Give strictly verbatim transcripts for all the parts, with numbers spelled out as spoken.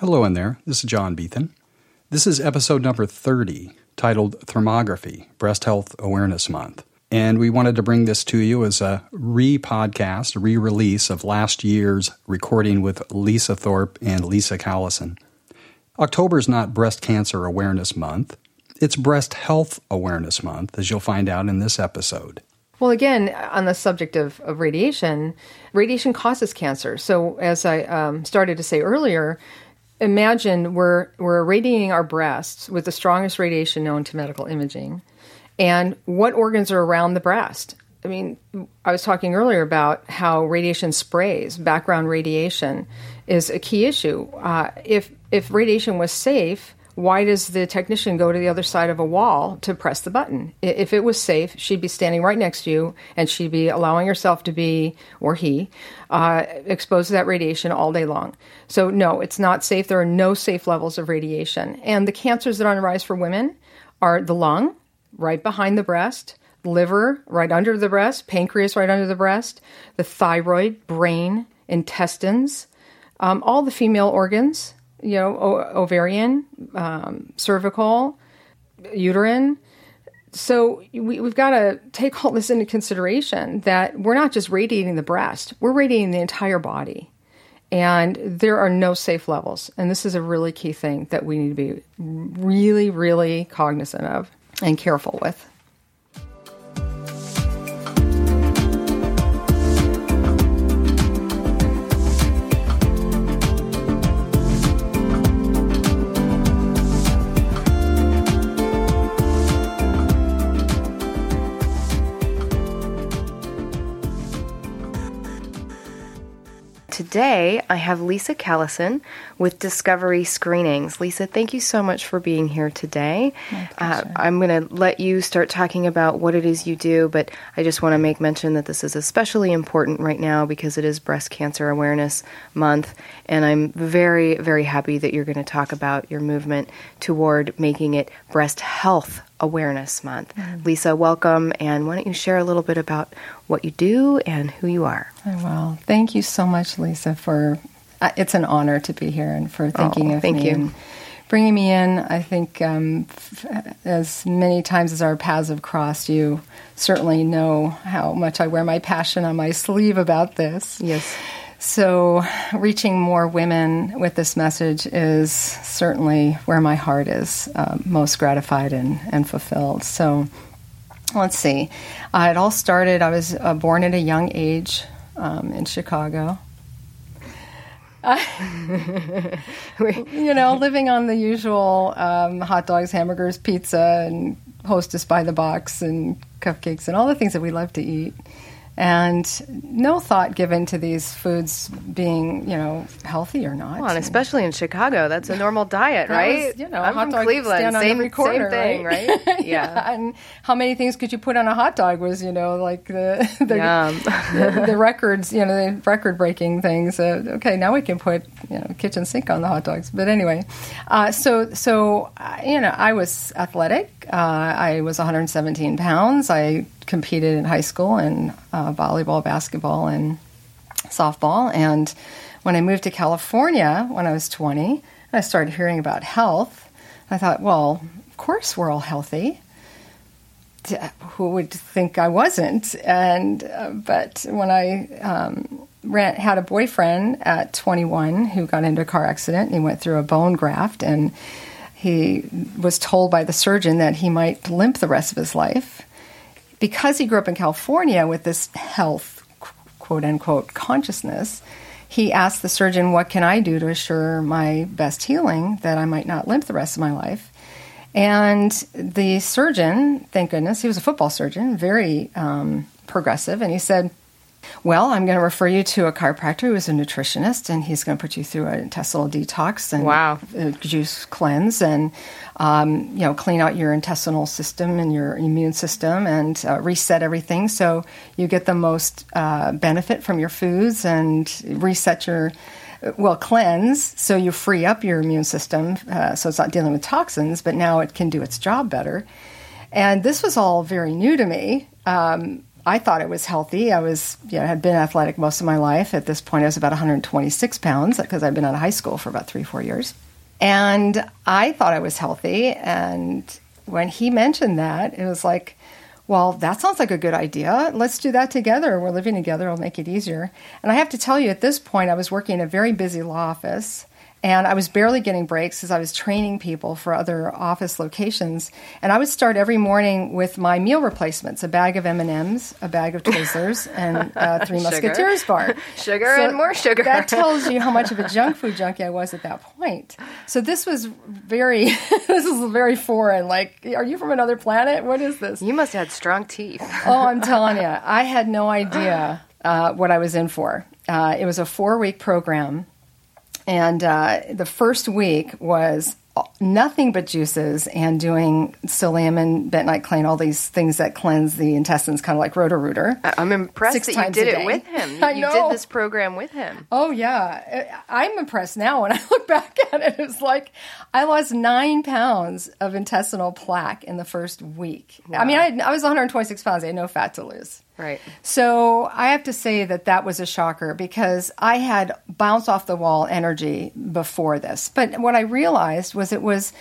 Hello in there, this is John Beethan. This is episode number thirty, titled Thermography, Breast Health Awareness Month. And we wanted to bring this to you as a re-podcast, re-release of last year's recording with Lisa Thorpe and Lisa Callison. October's not Breast Cancer Awareness Month. It's Breast Health Awareness Month, as you'll find out in this episode. Well, again, on the subject of, of radiation, radiation causes cancer. So as I um, started to say earlier, imagine we're we're irradiating our breasts with the strongest radiation known to medical imaging. And what organs are around the breast? I mean, I was talking earlier about how radiation sprays, background radiation, is a key issue. Uh, if if radiation was safe, why does the technician go to the other side of a wall to press the button? If it was safe, she'd be standing right next to you, and she'd be allowing herself to be, or he, uh, exposed to that radiation all day long. So no, it's not safe. There are no safe levels of radiation. And the cancers that are on the rise for women are the lung, right behind the breast, liver, right under the breast, pancreas, right under the breast, the thyroid, brain, intestines, um, all the female organs, you know, o- ovarian, um, cervical, uterine. So we, we've got to take all this into consideration that we're not just radiating the breast, we're radiating the entire body. And there are no safe levels. And this is a really key thing that we need to be really, really cognizant of and careful with. Today, I have Lisa Callison with Discovery Screenings. Lisa, thank you so much for being here today. Uh, I'm going to let you start talking about what it is you do, but I just want to make mention that this is especially important right now because it is Breast Cancer Awareness Month, and I'm very, very happy that you're going to talk about your movement toward making it Breast Health Awareness Month. Mm-hmm. Lisa, welcome, and why don't you share a little bit about what you do and who you are? I will. Thank you so much, Lisa, for uh, it's an honor to be here and for thinking oh, of thank me. Thank you. And bringing me in, I think um, f- as many times as our paths have crossed, you certainly know how much I wear my passion on my sleeve about this. Yes. So reaching more women with this message is certainly where my heart is uh, most gratified and, and fulfilled. So let's see. Uh, it all started, I was uh, born at a young age um, in Chicago. I, you know, living on the usual um, hot dogs, hamburgers, pizza, and Hostess by the box, and cupcakes, and all the things that we love to eat. And no thought given to these foods being, you know, healthy or not. Well, and especially in Chicago, that's a normal diet, right? Was, you know, I'm hot from Cleveland, same, corner, same thing, right? right? Yeah. yeah. And how many things could you put on a hot dog was, you know, like the the, the, the records, you know, the record-breaking things. Uh, okay, now we can put, you know, kitchen sink on the hot dogs. But anyway, uh, so so uh, you know, I was athletic. Uh, I was one hundred seventeen pounds. I competed in high school in uh, volleyball, basketball, and softball. And when I moved to California when I was twenty, I started hearing about health. I thought, well, of course we're all healthy. Who would think I wasn't? And uh, but when I um, ran, had a boyfriend at twenty-one who got into a car accident, and he went through a bone graft, and he was told by the surgeon that he might limp the rest of his life. Because he grew up in California with this health, quote-unquote, consciousness, he asked the surgeon, what can I do to assure my best healing that I might not limp the rest of my life? And the surgeon, thank goodness, he was a football surgeon, very um, progressive, and he said, well, I'm going to refer you to a chiropractor who is a nutritionist, and he's going to put you through an intestinal detox and wow. juice cleanse and, um, you know, clean out your intestinal system and your immune system and uh, reset everything so you get the most uh, benefit from your foods and reset your, well, cleanse so you free up your immune system uh, so it's not dealing with toxins, but now it can do its job better. And this was all very new to me. Um I thought it was healthy. I was, you know, had been athletic most of my life. At this point, I was about one hundred twenty-six pounds because I'd been out of high school for about three, four years. And I thought I was healthy. And when he mentioned that, it was like, well, that sounds like a good idea. Let's do that together. We're living together. It'll make it easier. And I have to tell you, at this point, I was working in a very busy law office, and I was barely getting breaks because I was training people for other office locations. And I would start every morning with my meal replacements, a bag of M and M's, a bag of Twizzlers, and a Three Musketeers bar. Sugar so and more sugar. That tells you how much of a junk food junkie I was at that point. So this was very, this is very foreign. Like, are you from another planet? What is this? You must have had strong teeth. Oh, I'm telling you. I had no idea uh, what I was in for. Uh, it was a four-week program. And uh, the first week was nothing but juices and doing psyllium and bentonite clay, all these things that cleanse the intestines, kind of like Roto-Rooter. I'm impressed Six that you did it with him. You, I know. You did this program with him. Oh, yeah. I'm impressed now when I look back at it. It's like I lost nine pounds of intestinal plaque in the first week. Wow. I mean, I, had, I was one hundred twenty-six pounds. I had no fat to lose. Right. So I have to say that that was a shocker because I had bounce off the wall energy before this. But what I realized was it was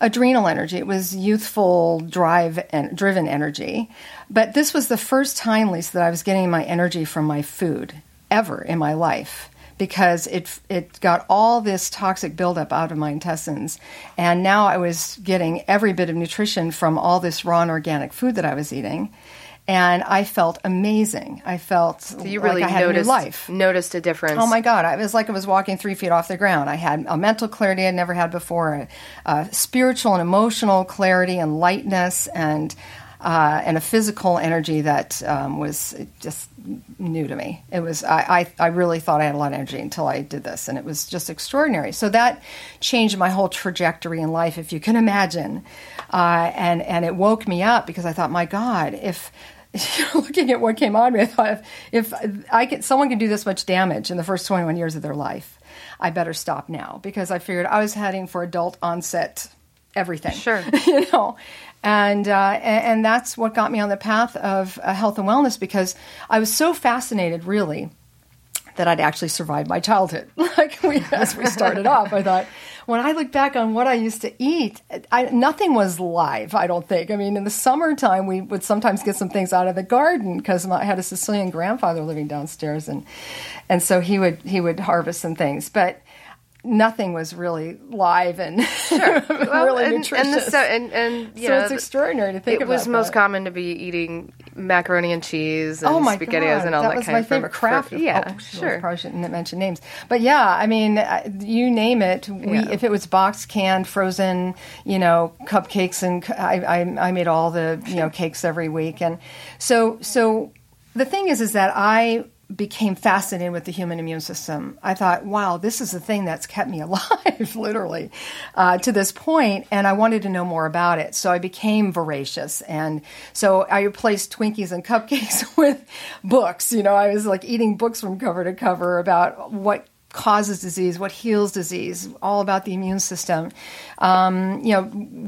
adrenal energy. It was youthful drive and driven energy. But this was the first time, Lisa, that I was getting my energy from my food ever in my life, because it it got all this toxic buildup out of my intestines. And now I was getting every bit of nutrition from all this raw and organic food that I was eating. And I felt amazing. I felt so you really like I had noticed, a new life. Noticed a difference. Oh, my God. It was like I was walking three feet off the ground. I had a mental clarity I'd never had before, a, a spiritual and emotional clarity and lightness, and uh, and a physical energy that um, was just new to me. It was I, I, I really thought I had a lot of energy until I did this, and it was just extraordinary. So that changed my whole trajectory in life, if you can imagine. Uh, and, and it woke me up because I thought, my God, if... looking at what came on me, I thought, if, if I could, someone could do this much damage in the first twenty-one years of their life, I better stop now, because I figured I was heading for adult onset everything. Sure. you know, and, uh, and and that's what got me on the path of uh, health and wellness, because I was so fascinated, really, that I'd actually survived my childhood. Like we, as we started off, I thought, when I look back on what I used to eat, I, nothing was live, I don't think. I mean, in the summertime, we would sometimes get some things out of the garden because I had a Sicilian grandfather living downstairs, and and so he would he would harvest some things. But nothing was really live and sure. well, really and, nutritious. And, the, so, and, and you so know, it's extraordinary to think it about it was most that. Common to be eating macaroni and cheese and oh my SpaghettiOs God. And all that, that kind of thing. That was my favorite craft. For, yeah, oh, sure. I probably shouldn't mention names. But yeah, I mean, you name it. We, yeah. If it was boxed, canned, frozen, you know, cupcakes, and I, I, I made all the, you know, cakes every week. And so, so the thing is, is that I... became fascinated with the human immune system. I thought, wow, this is the thing that's kept me alive, literally, uh, to this point, and I wanted to know more about it. So I became voracious, and so I replaced Twinkies and cupcakes with books. You know, I was like eating books from cover to cover about what causes disease, what heals disease, all about the immune system, um, you know,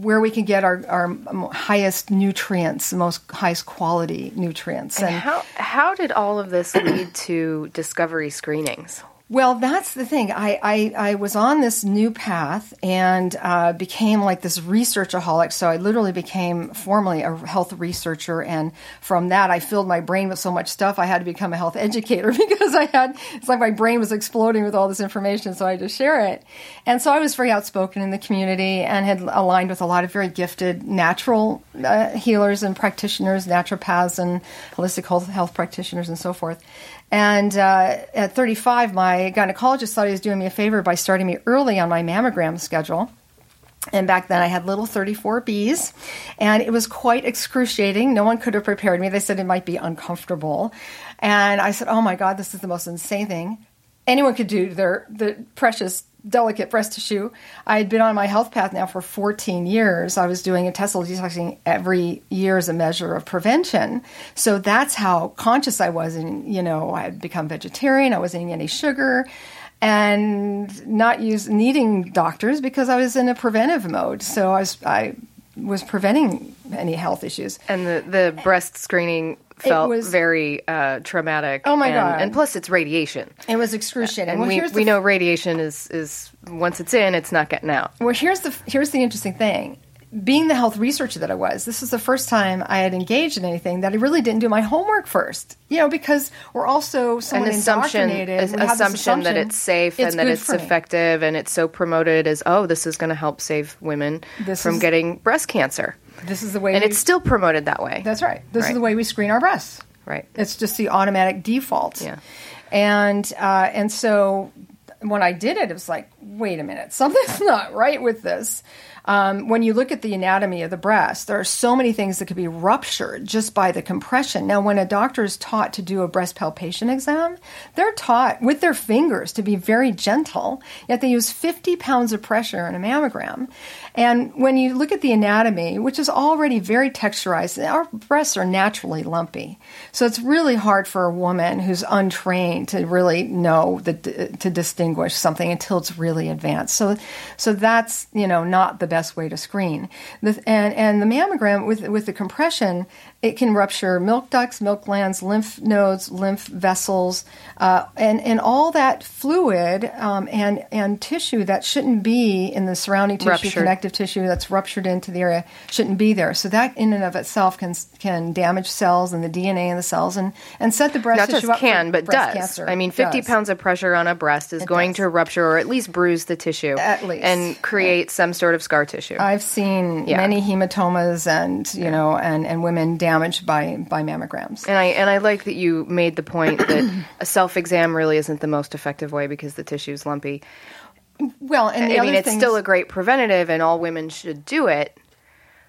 where we can get our, our highest nutrients, the most highest quality nutrients. And, and how, how did all of this lead to Discovery Screenings? Well, that's the thing. I, I, I was on this new path and uh, became like this researchaholic. So I literally became formally a health researcher. And from that, I filled my brain with so much stuff, I had to become a health educator because I had, it's like my brain was exploding with all this information. So I had to share it. And so I was very outspoken in the community and had aligned with a lot of very gifted natural uh, healers and practitioners, naturopaths and holistic health, health practitioners and so forth. And uh, at thirty-five, my gynecologist thought he was doing me a favor by starting me early on my mammogram schedule. And back then I had little thirty-four B's, and it was quite excruciating. No one could have prepared me. They said it might be uncomfortable. And I said, oh, my God, this is the most insane thing anyone could do to their the precious, delicate breast tissue. I had been on my health path now for fourteen years. I was doing intestinal detoxing every year as a measure of prevention. So that's how conscious I was. And, you know, I had become vegetarian. I wasn't eating any sugar and not use needing doctors because I was in a preventive mode. So I was, I was preventing any health issues. And the, the breast screening felt was, very uh, traumatic. Oh, my and, God. And plus, it's radiation. It was excruciating. And well, we, we f- know radiation is, is, once it's in, it's not getting out. Well, here's the here's the interesting thing. Being the health researcher that I was, this was the first time I had engaged in anything that I really didn't do my homework first. You know, because we're also somewhat indoctrinated. An assumption, a, assumption, assumption that it's safe it's and that it's effective me. And it's so promoted as, oh, this is going to help save women this from is, getting breast cancer. This is the way. And we, it's still promoted that way. That's right. This right. is the way we screen our breasts. Right. It's just the automatic default. Yeah. And uh, and so when I did it, it was like, wait a minute, something's not right with this. Um, when you look at the anatomy of the breast, there are so many things that could be ruptured just by the compression. Now, when a doctor is taught to do a breast palpation exam, they're taught with their fingers to be very gentle, yet they use fifty pounds of pressure in a mammogram. And when you look at the anatomy, which is already very texturized, our breasts are naturally lumpy. So it's really hard for a woman who's untrained to really know, the, to distinguish something until it's really advanced. So so that's, you know, not the best way to screen. The, and, and the mammogram, with, with the compression, it can rupture milk ducts, milk glands, lymph nodes, lymph vessels, uh, and, and all that fluid um, and, and tissue that shouldn't be in the surrounding tissue, ruptured. Connective tissue that's ruptured into the area shouldn't be there. So that in and of itself can can damage cells and the D N A in the cells and, and set the breast Not tissue up can, for but breast does. Cancer. I mean, fifty does. Pounds of pressure on a breast is it going does. To rupture or at least bruise the tissue. At least. And create yeah. some sort of scar tissue. I've seen yeah. many hematomas and, you yeah. know, and, and women damaged by, by mammograms. And I and I like that you made the point that a self-exam really isn't the most effective way because the tissue is lumpy. Well, and the I other mean, it's things... still a great preventative and all women should do it,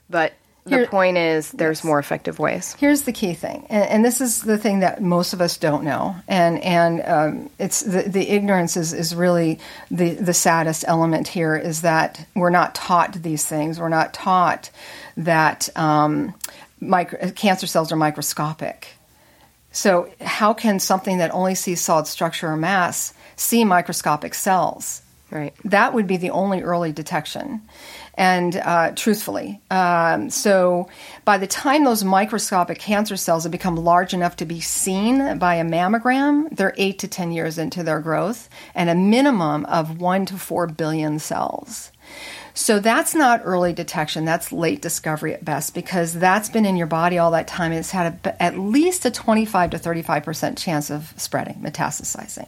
but the Here, point is there's yes. more effective ways. Here's the key thing, and, and this is the thing that most of us don't know, and and um, it's the, the ignorance is, is really the, the saddest element here is that we're not taught these things. We're not taught that um, micro, cancer cells are microscopic. So how can something that only sees solid structure or mass see microscopic cells? Right. That would be the only early detection. And uh, truthfully, um, so by the time those microscopic cancer cells have become large enough to be seen by a mammogram, they're eight to ten years into their growth and a minimum of one to four billion cells. So that's not early detection. That's late discovery at best because that's been in your body all that time. It's had a, at least a twenty-five to thirty-five percent chance of spreading, metastasizing.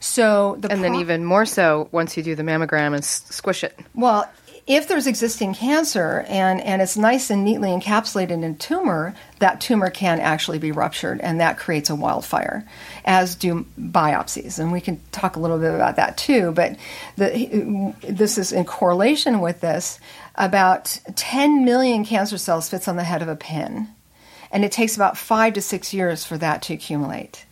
So the And pro- then even more so once you do the mammogram and s- squish it. Well, if there's existing cancer and, and it's nice and neatly encapsulated in a tumor, that tumor can actually be ruptured, and that creates a wildfire, as do biopsies. And we can talk a little bit about that too, but the, this is in correlation with this. About ten million cancer cells fits on the head of a pin, and it takes about five to six years for that to accumulate.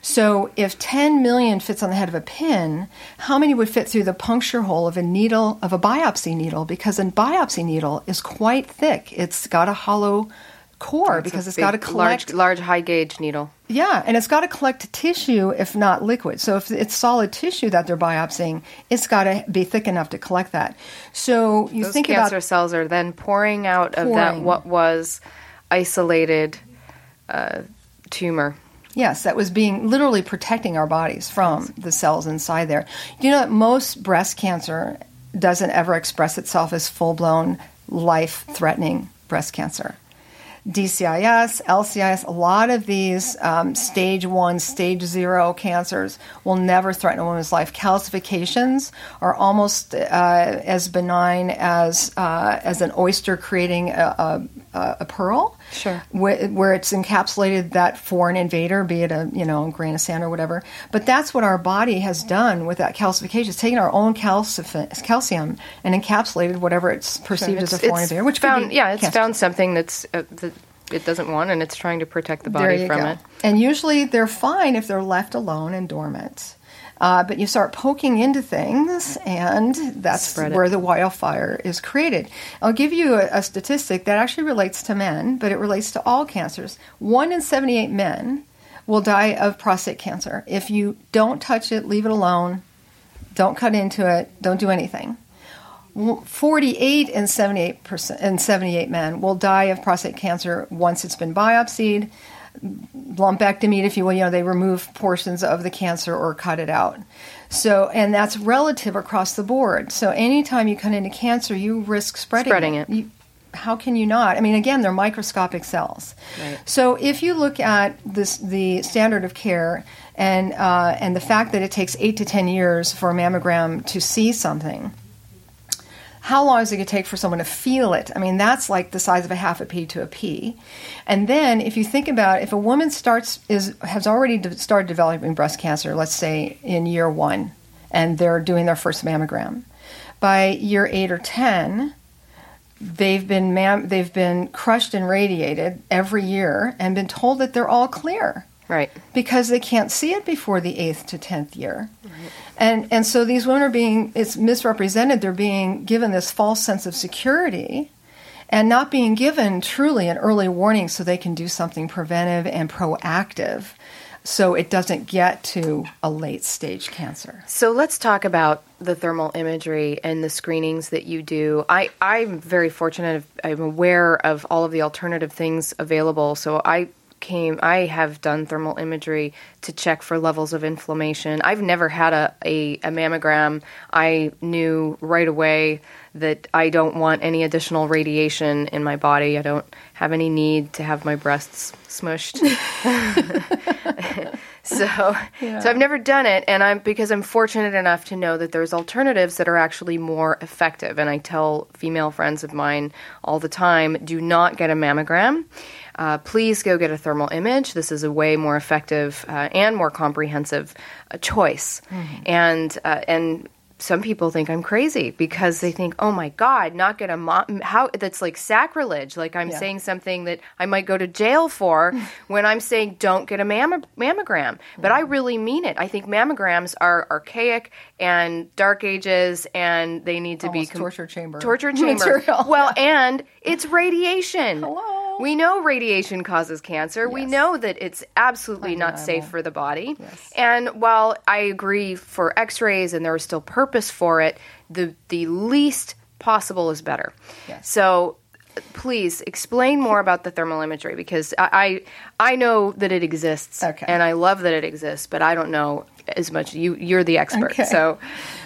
So if ten million fits on the head of a pin, how many would fit through the puncture hole of a needle, of a biopsy needle? Because a biopsy needle is quite thick. It's got a hollow core That's because it's big, got to collect... Large, large high-gauge needle. Yeah, and it's got to collect tissue, if not liquid. So if it's solid tissue that they're biopsying, it's got to be thick enough to collect that. So you Those think about... Those cancer cells are then pouring out pouring. of that what was isolated uh, tumor. Yes, that was being literally protecting our bodies from the cells inside there. You know that most breast cancer doesn't ever express itself as full-blown, life-threatening breast cancer. D C I S, L C I S, a lot of these um, stage one, stage zero cancers will never threaten a woman's life. Calcifications are almost uh, as benign as uh, as an oyster creating a, a, a pearl. Sure. Where, where it's encapsulated that foreign invader, be it a you know grain of sand or whatever. But that's what our body has done with that calcification. It's taken our own calcif- calcium and encapsulated whatever it's perceived sure. it's, as a foreign invader. Which found, could be yeah, it's cancer. Found something that's uh, that it doesn't want, and it's trying to protect the body from go. it. And usually they're fine if they're left alone and dormant. Uh, but you start poking into things, and that's where the wildfire is created. I'll give you a, a statistic that actually relates to men, but it relates to all cancers. One in seventy-eight men will die of prostate cancer if you don't touch it, leave it alone, don't cut into it, don't do anything. forty-eight and seventy-eight percent and seventy-eight men will die of prostate cancer once it's been biopsied, lumpectomy, if you will. You know, they remove portions of the cancer or cut it out. So, and that's relative across the board. So anytime you cut into cancer, you risk spreading, spreading it. it. You, how can you not? I mean, again, they're microscopic cells. Right. So if you look at this, the standard of care and uh, and the fact that it takes eight to ten years for a mammogram to see something, how long is it going to take for someone to feel it? I mean, that's like the size of a half a pea to a pea. And then if you think about if a woman starts is has already de- started developing breast cancer, let's say in year one, and they're doing their first mammogram, by year eight or ten, they've been mam- they've been crushed and radiated every year and been told that they're all clear. Right. Because they can't see it before the eighth to tenth year. Right. And and so these women are being, it's misrepresented, they're being given this false sense of security and not being given truly an early warning so they can do something preventive and proactive so it doesn't get to a late stage cancer. So let's talk about the thermal imagery and the screenings that you do. I, I'm very fortunate. I'm aware of all of the alternative things available. So I... Came, I have done thermal imagery to check for levels of inflammation. I've never had a, a, a mammogram. I knew right away that I don't want any additional radiation in my body. I don't have any need to have my breasts smushed. So, yeah. so I've never done it, and I'm because I'm fortunate enough to know that there's alternatives that are actually more effective. And I tell female friends of mine all the time, do not get a mammogram. Uh, please go get a thermal image. This is a way more effective uh, and more comprehensive uh, choice. Mm-hmm. And uh, and some people think I'm crazy because they think, oh my God, not get a mo- how that's like sacrilege. Like I'm yeah. saying something that I might go to jail for when I'm saying don't get a mam- mammogram. But mm-hmm. I really mean it. I think mammograms are archaic and dark ages, and they need to Almost be com- torture chamber torture chamber. Well, and it's radiation. Hello. We know radiation causes cancer. Yes. We know that it's absolutely not safe for the body. Yes. And while I agree for x-rays and there is still purpose for it, the, the least possible is better. Yes. So please explain more about the thermal imagery because I I, I know that it exists okay. and I love that it exists, but I don't know as much. You, you're the expert. Okay. So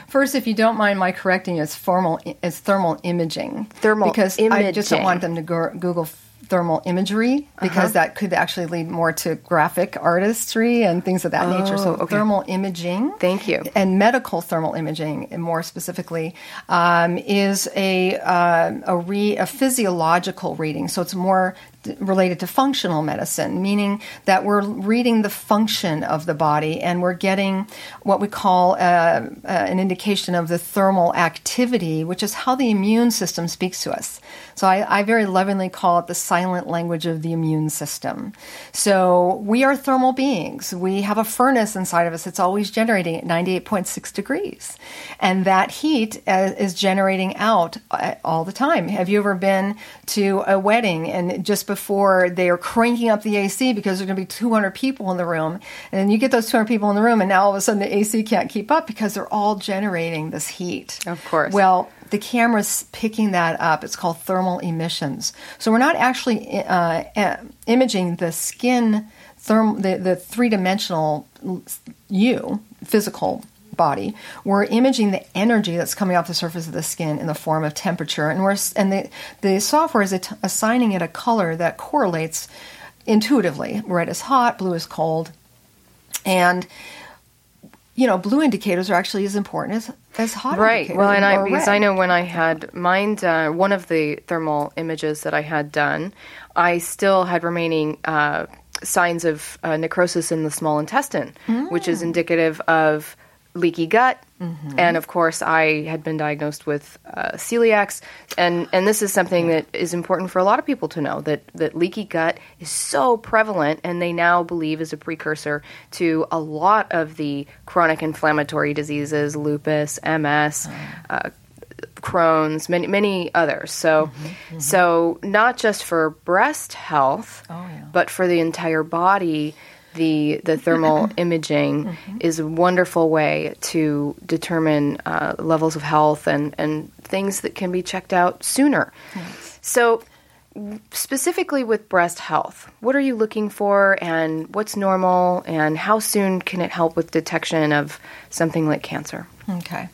first, if you don't mind my correcting you, it's, formal, it's thermal imaging. Thermal because imaging. Because I just don't want them to go, Google thermal imagery because uh-huh. that could actually lead more to graphic artistry and things of that oh, nature. So okay. thermal imaging, thank you, and medical thermal imaging, more specifically, um, is a uh, a, re, a physiological reading. So it's more related to functional medicine, meaning that we're reading the function of the body and we're getting what we call uh, uh, an indication of the thermal activity, which is how the immune system speaks to us. So I, I very lovingly call it the silent language of the immune system. So we are thermal beings. We have a furnace inside of us that's always generating at ninety-eight point six degrees. And that heat uh, is generating out all the time. Have you ever been to a wedding and just before they are cranking up the A C because there's going to be two hundred people in the room. And then you get those two hundred people in the room and now all of a sudden the A C can't keep up because they're all generating this heat. Of course. Well, the camera's picking that up. It's called thermal emissions. So we're not actually uh, imaging the skin, therm- the, the three-dimensional you, physical body. We're imaging the energy that's coming off the surface of the skin in the form of temperature, and we're and the the software is at- assigning it a color that correlates intuitively. Red is hot, blue is cold, and you know, blue indicators are actually as important as as hot right. indicators. Right. Well, and I, because red. I know when I had mine done, one of the thermal images that I had done, I still had remaining uh, signs of uh, necrosis in the small intestine, mm. which is indicative of leaky gut, mm-hmm. and of course I had been diagnosed with uh, celiacs, and, and this is something that is important for a lot of people to know, that, that leaky gut is so prevalent and they now believe is a precursor to a lot of the chronic inflammatory diseases, lupus, M S, uh, Crohn's, many many others. So, mm-hmm, mm-hmm. so not just for breast health, oh, yeah. but for the entire body. The the thermal imaging mm-hmm. is a wonderful way to determine uh, levels of health and, and things that can be checked out sooner. Nice. So specifically with breast health, what are you looking for and what's normal and how soon can it help with detection of something like cancer? Okay.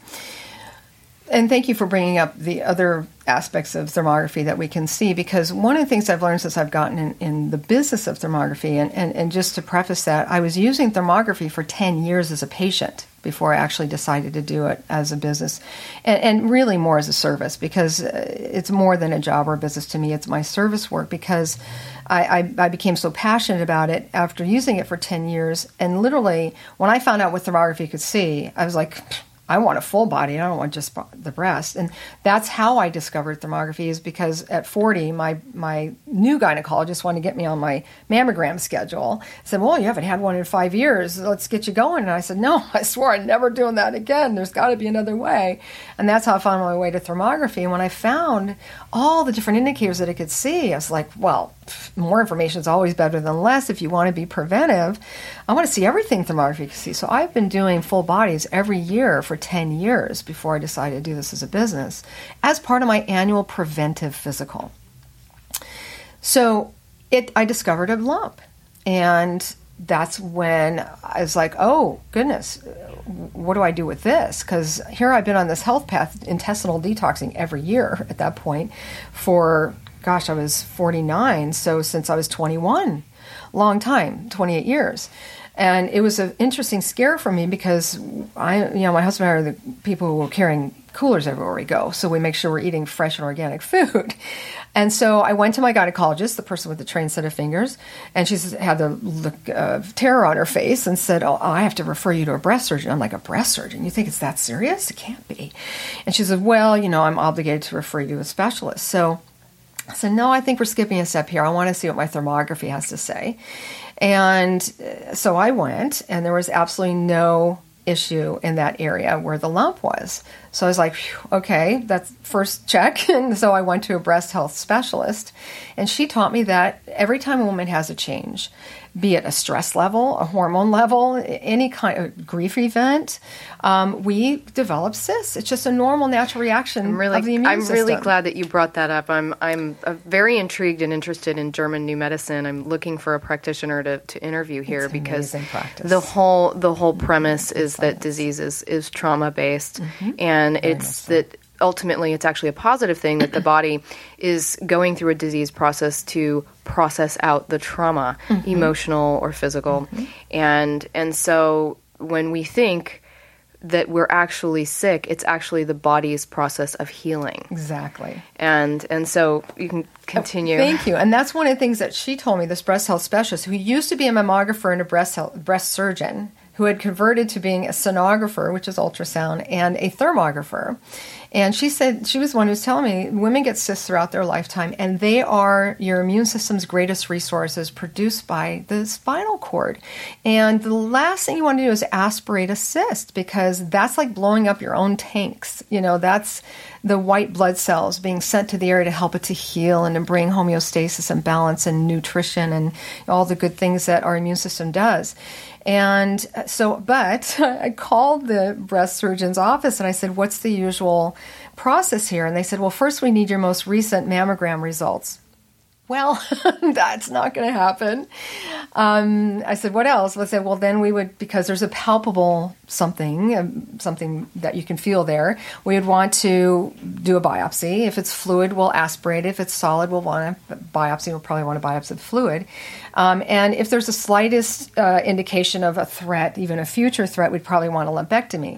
And thank you for bringing up the other aspects of thermography that we can see, because one of the things I've learned since I've gotten in, in the business of thermography, and, and, and just to preface that, I was using thermography for ten years as a patient before I actually decided to do it as a business, and, and really more as a service, because it's more than a job or a business to me. It's my service work, because I, I, I became so passionate about it after using it for ten years. And literally, when I found out what thermography could see, I was like, I want a full body. I don't want just the breast. And that's how I discovered thermography, is because at forty, my, my new gynecologist wanted to get me on my mammogram schedule. I said, well, you haven't had one in five years. Let's get you going. And I said, no, I swore I'm never doing that again. There's got to be another way. And that's how I found my way to thermography. And when I found all the different indicators that I could see, I was like, well, more information is always better than less. If you want to be preventive, I want to see everything thermography can see. So I've been doing full bodies every year for ten years before I decided to do this as a business, as part of my annual preventive physical. So it, I discovered a lump, and that's when I was like, oh, goodness, what do I do with this? Because here I've been on this health path, intestinal detoxing every year at that point for, gosh, I was forty-nine. So since I was twenty-one, long time, twenty-eight years. And it was an interesting scare for me, because I, you know, my husband and I are the people who are carrying coolers everywhere we go. So we make sure we're eating fresh and organic food. And so I went to my gynecologist, the person with the trained set of fingers, and she had the look of terror on her face and said, oh, I have to refer you to a breast surgeon. I'm like, a breast surgeon? You think it's that serious? It can't be. And she said, well, you know, I'm obligated to refer you to a specialist. So I said, no, I think we're skipping a step here. I want to see what my thermography has to say. And so I went, and there was absolutely no issue in that area where the lump was. So I was like, okay, that's first check. And so I went to a breast health specialist, and she taught me that every time a woman has a change, be it a stress level, a hormone level, any kind of grief event, um, we develop cysts. It's just a normal, natural reaction I'm really, of the immune I'm system. I'm really glad that you brought that up. I'm I'm very intrigued and interested in German new medicine. I'm looking for a practitioner to, to interview here, it's because the whole the whole premise mm-hmm. is that science. disease is, is trauma based, mm-hmm. and very it's that. So. Ultimately, it's actually a positive thing that the body is going through a disease process to process out the trauma, mm-hmm. emotional or physical. Mm-hmm. And and so when we think that we're actually sick, it's actually the body's process of healing. Exactly. And and so you can continue. Oh, thank you. And that's one of the things that she told me, this breast health specialist, who used to be a mammographer and a breast health, breast surgeon, who had converted to being a sonographer, which is ultrasound, and a thermographer. And she said, she was the one who was telling me, women get cysts throughout their lifetime, and they are your immune system's greatest resources, produced by the spinal cord. And the last thing you want to do is aspirate a cyst, because that's like blowing up your own tanks. You know, that's the white blood cells being sent to the area to help it to heal and to bring homeostasis and balance and nutrition and all the good things that our immune system does. And so, but I called the breast surgeon's office and I said, what's the usual process here? And they said, well, first we need your most recent mammogram results. Well, that's not going to happen. Um, I said, what else? Let's say, well, then we would, because there's a palpable something, something that you can feel there, we would want to do a biopsy. If it's fluid, we'll aspirate. If it's solid, we'll want a biopsy. We'll probably want to biopsy the fluid. Um, and if there's the slightest uh, indication of a threat, even a future threat, we'd probably want a lumpectomy.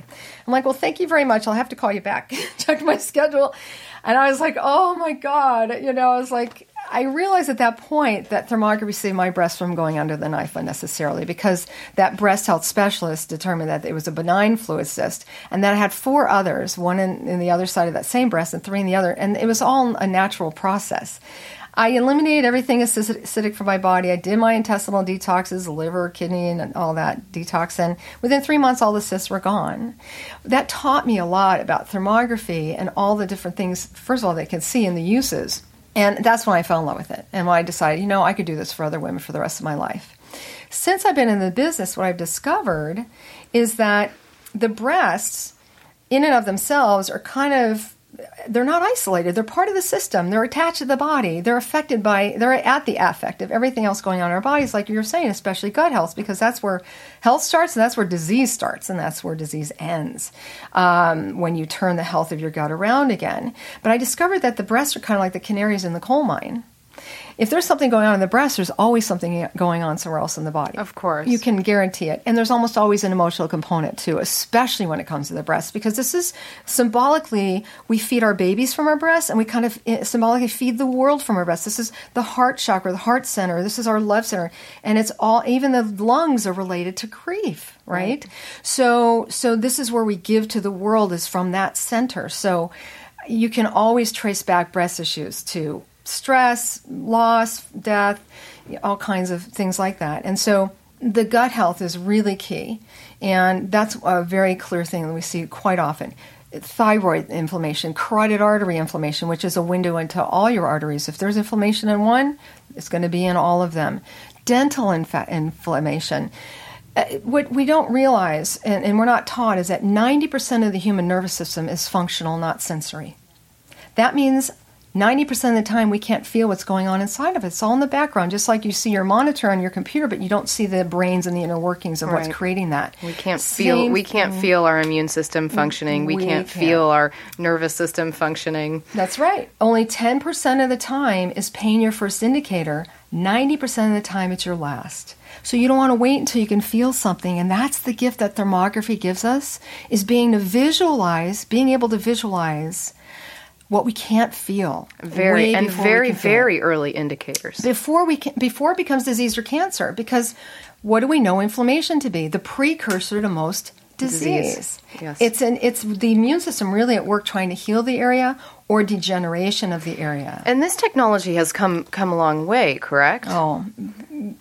I'm like, well, thank you very much. I'll have to call you back. Check my schedule. And I was like, oh, my God. You know, I was like, I realized at that point that thermography saved my breast from going under the knife unnecessarily, because that breast health specialist determined that it was a benign fluid cyst, and that I had four others, one in, in the other side of that same breast and three in the other, and it was all a natural process. I eliminated everything acidic from my body. I did my intestinal detoxes, liver, kidney, and all that detox. And within three months, all the cysts were gone. That taught me a lot about thermography and all the different things, first of all, they can see in the uses. And that's when I fell in love with it, and when I decided, you know, I could do this for other women for the rest of my life. Since I've been in the business, what I've discovered is that the breasts, in and of themselves, are kind of they're not isolated. They're part of the system. They're attached to the body. They're affected by, they're at the affect of everything else going on in our bodies, like you're saying, especially gut health, because that's where health starts and that's where disease starts and that's where disease ends, um, when you turn the health of your gut around again. But I discovered that the breasts are kind of like the canaries in the coal mine. If there's something going on in the breast, there's always something going on somewhere else in the body. Of course. You can guarantee it. And there's almost always an emotional component, too, especially when it comes to the breast, because this is symbolically, we feed our babies from our breasts, and we kind of symbolically feed the world from our breasts. This is the heart chakra, the heart center. This is our love center. And it's all, even the lungs are related to grief, right? Mm-hmm. So, so this is where we give to the world, is from that center. So you can always trace back breast issues to stress, loss, death, all kinds of things like that. And so the gut health is really key. And that's a very clear thing that we see quite often. Thyroid inflammation, carotid artery inflammation, which is a window into all your arteries. If there's inflammation in one, it's going to be in all of them. Dental inf- inflammation. What we don't realize, and, and we're not taught, is that ninety percent of the human nervous system is functional, not sensory. That means ninety percent of the time, we can't feel what's going on inside of it. It's all in the background, just like you see your monitor on your computer, but you don't see the brains and the inner workings of right. what's creating that. We can't Same feel. We can't thing. feel our immune system functioning. We, we can't can. feel our nervous system functioning. That's right. Only ten percent of the time is pain your first indicator. ninety percent of the time, it's your last. So you don't want to wait until you can feel something. And that's the gift that thermography gives us, is being to visualize, being able to visualize what we can't feel. Very and very, very early indicators. Before we can, before it becomes disease or cancer, because what do we know inflammation to be? The precursor to most disease. disease. Yes. It's an it's the immune system really at work trying to heal the area or degeneration of the area. And this technology has come come a long way, correct? Oh,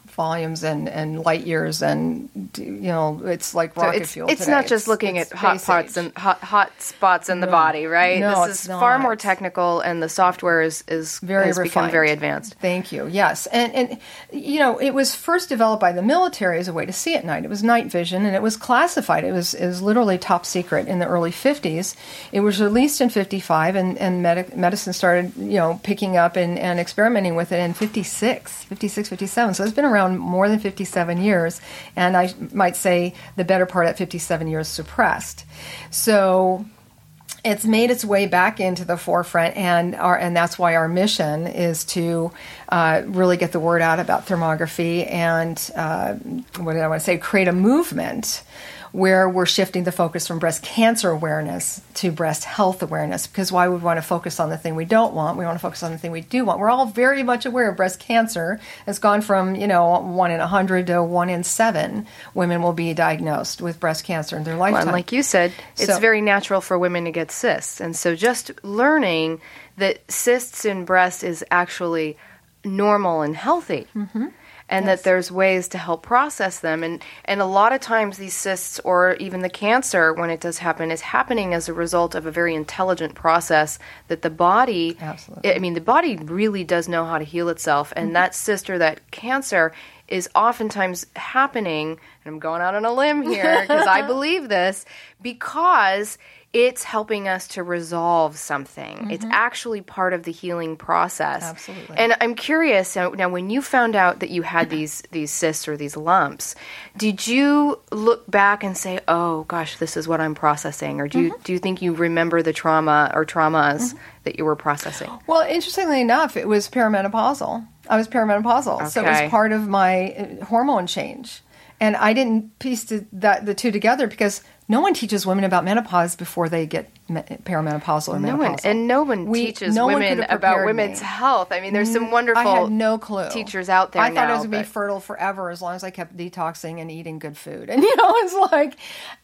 volumes and, and light years, and you know, it's like rocket so it's, fuel today. It's not just it's, looking at hot spots and hot, hot spots in no. the body, right? No, this is not. Far more technical, and the software is, is very has refined. become very advanced. Thank you. Yes, and and you know, it was first developed by the military as a way to see at night. It was night vision, and it was classified. It was it was literally top secret in the early fifties. It was released in fifty-five, and and med- medicine started you know picking up and, and experimenting with it in fifty-six, fifty-six, fifty-seven. So it's been around more than fifty-seven years, and I might say the better part at fifty-seven years suppressed. So it's made its way back into the forefront, and our, and that's why our mission is to uh, really get the word out about thermography and uh, what did I want to say? Create a movement where we're shifting the focus from breast cancer awareness to breast health awareness, because why would we want to focus on the thing we don't want? We want to focus on the thing we do want. We're all very much aware of breast cancer. It's gone from, you know, one in one hundred to one in seven women will be diagnosed with breast cancer in their lifetime. Well, like you said, so, it's very natural for women to get cysts. And so just learning that cysts in breast is actually normal and healthy. Mm-hmm. And yes. that there's ways to help process them. And and a lot of times these cysts, or even the cancer, when it does happen, is happening as a result of a very intelligent process that the body, Absolutely. I mean, the body really does know how to heal itself. And mm-hmm. that cyst or that cancer is oftentimes happening, and I'm going out on a limb here because I believe this, because it's helping us to resolve something. Mm-hmm. It's actually part of the healing process. Absolutely. And I'm curious, now when you found out that you had these, these cysts or these lumps, did you look back and say, oh, gosh, this is what I'm processing? Or do you, mm-hmm. do you think you remember the trauma or traumas mm-hmm. that you were processing? Well, interestingly enough, it was perimenopausal. I was perimenopausal. Okay. So it was part of my hormone change. And I didn't piece the, that, the two together because no one teaches women about menopause before they get me- perimenopausal or no menopausal. One, and no one we, teaches no women one about women's me. health. I mean, there's some wonderful I had no clue. teachers out there I now. I thought I was going to but... be fertile forever as long as I kept detoxing and eating good food. And, you know, it's like,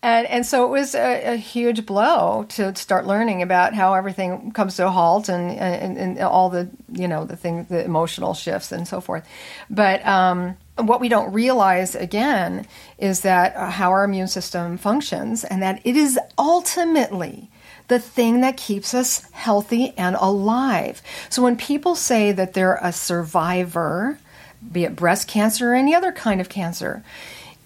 and, and so it was a, a huge blow to start learning about how everything comes to a halt and, and, and all the, you know, the thing, the emotional shifts and so forth. But, um, what we don't realize, again, is that uh, how our immune system functions, and that it is ultimately the thing that keeps us healthy and alive. So when people say that they're a survivor, be it breast cancer or any other kind of cancer,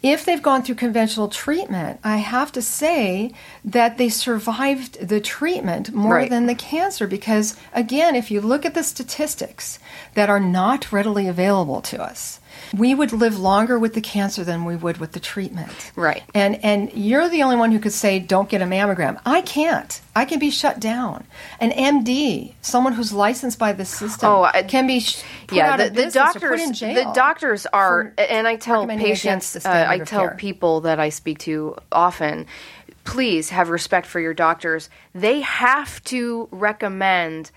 if they've gone through conventional treatment, I have to say that they survived the treatment more right. than the cancer. Because, again, if you look at the statistics that are not readily available to us, we would live longer with the cancer than we would with the treatment. Right. And and you're the only one who could say, don't get a mammogram. I can't. I can be shut down. An M D, someone who's licensed by the system, oh, I, can be sh- put yeah, out the, of business the doctors, or put in jail. The doctors are, and I tell patients, uh, I tell care. people that I speak to often, please have respect for your doctors. They have to recommend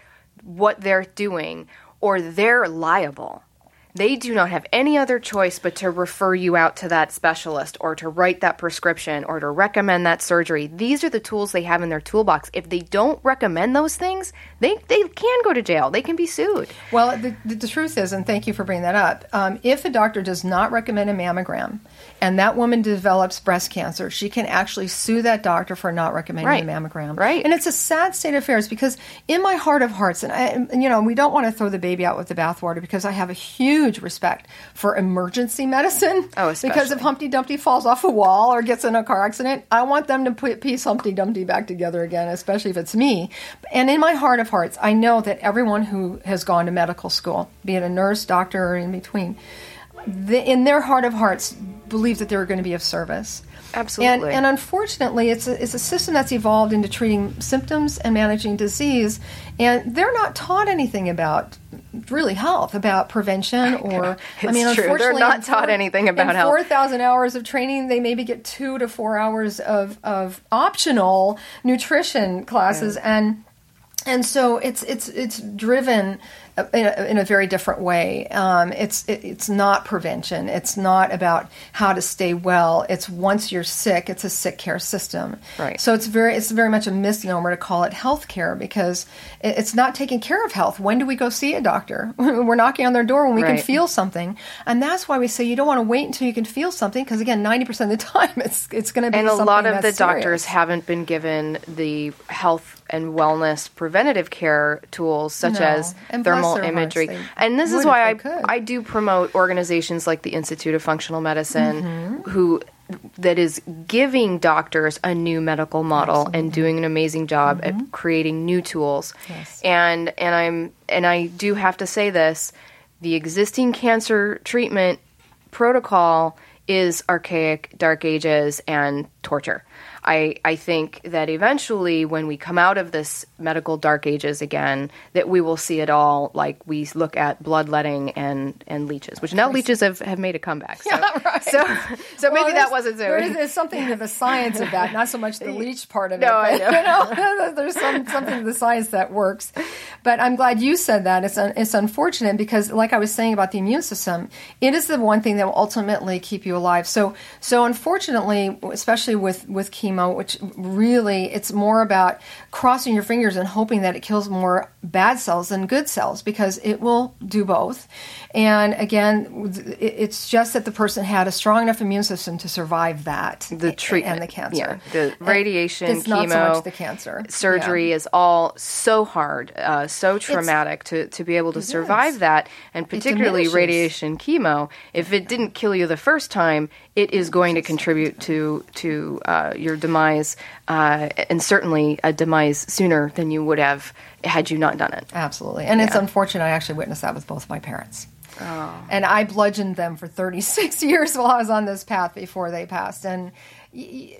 what they're doing or they're liable. They do not have any other choice but to refer you out to that specialist or to write that prescription or to recommend that surgery. These are the tools they have in their toolbox. If they don't recommend those things, they, they can go to jail. They can be sued. Well, the, the truth is, and thank you for bringing that up, um, if a doctor does not recommend a mammogram and that woman develops breast cancer, she can actually sue that doctor for not recommending right. a mammogram. Right. And it's a sad state of affairs because in my heart of hearts, and, I, and you know, we don't want to throw the baby out with the bathwater because I have a huge Huge respect for emergency medicine. Oh, especially. Because if Humpty Dumpty falls off a wall or gets in a car accident, I want them to put, piece Humpty Dumpty back together again, especially if it's me. And in my heart of hearts, I know that everyone who has gone to medical school, be it a nurse, doctor, or in between, the, in their heart of hearts, believe that they're going to be of service. Absolutely. And, and unfortunately, it's a, it's a system that's evolved into treating symptoms and managing disease, and they're not taught anything about really health, about prevention or... It's I mean, true. Unfortunately, they're not taught four, anything about health. In four thousand hours of training, they maybe get two to four hours of, of optional nutrition classes, yeah. and and so it's it's it's driven... In a, in a very different way. Um, it's it, it's not prevention. It's not about how to stay well. It's once you're sick, it's a sick care system. Right. So it's very it's very much a misnomer to call it health care because it, it's not taking care of health. When do we go see a doctor? We're knocking on their door when we right. can feel something. And that's why we say you don't want to wait until you can feel something because, again, ninety percent of the time it's, it's going to be something that's And a lot of the serious. doctors haven't been given the health and wellness preventative care tools such no. as thermal imagery. And this is why I, I do promote organizations like the Institute of Functional Medicine mm-hmm. who that is giving doctors a new medical model Absolutely. and doing an amazing job mm-hmm. at creating new tools. Yes. And and I'm and I do have to say this, the existing cancer treatment protocol is archaic, dark ages, and torture. I, I think that eventually when we come out of this medical dark ages again, that we will see it all like we look at bloodletting and, and leeches, which now leeches have, have made a comeback. So, yeah, right. So, so well, maybe that wasn't so. There is there's something to the science of that, not so much the leech part of no, it. No, I know. You know, there's some, something to the science that works. But I'm glad you said that. It's un, it's unfortunate because, like I was saying about the immune system, it is the one thing that will ultimately keep you alive. So, so unfortunately, especially with, with chemo, which really it's more about crossing your fingers and hoping that it kills more bad cells than good cells because it will do both. And again, it's just that the person had a strong enough immune system to survive that. The treatment. And the cancer. Yeah. The radiation, it's chemo. It's not so much the cancer. Surgery yeah. is all so hard, uh, so traumatic to, to be able to survive is. that. And particularly radiation, chemo, if it didn't kill you the first time, it is going to contribute to, to uh, your demise, uh, and certainly a demise sooner than you would have had you not done it. Absolutely. And yeah. it's unfortunate. I actually witnessed that with both my parents. Oh. And I bludgeoned them for thirty-six years while I was on this path before they passed. And y-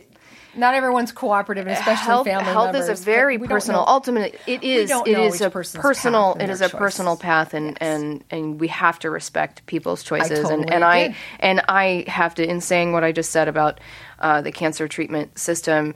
not everyone's cooperative, and especially health, family health members. Health is a very personal. Ultimately, it is. It is a personal. It is a choice. personal path, and, yes. and, and we have to respect people's choices. I totally and and I and I have to. In saying what I just said about uh, the cancer treatment system,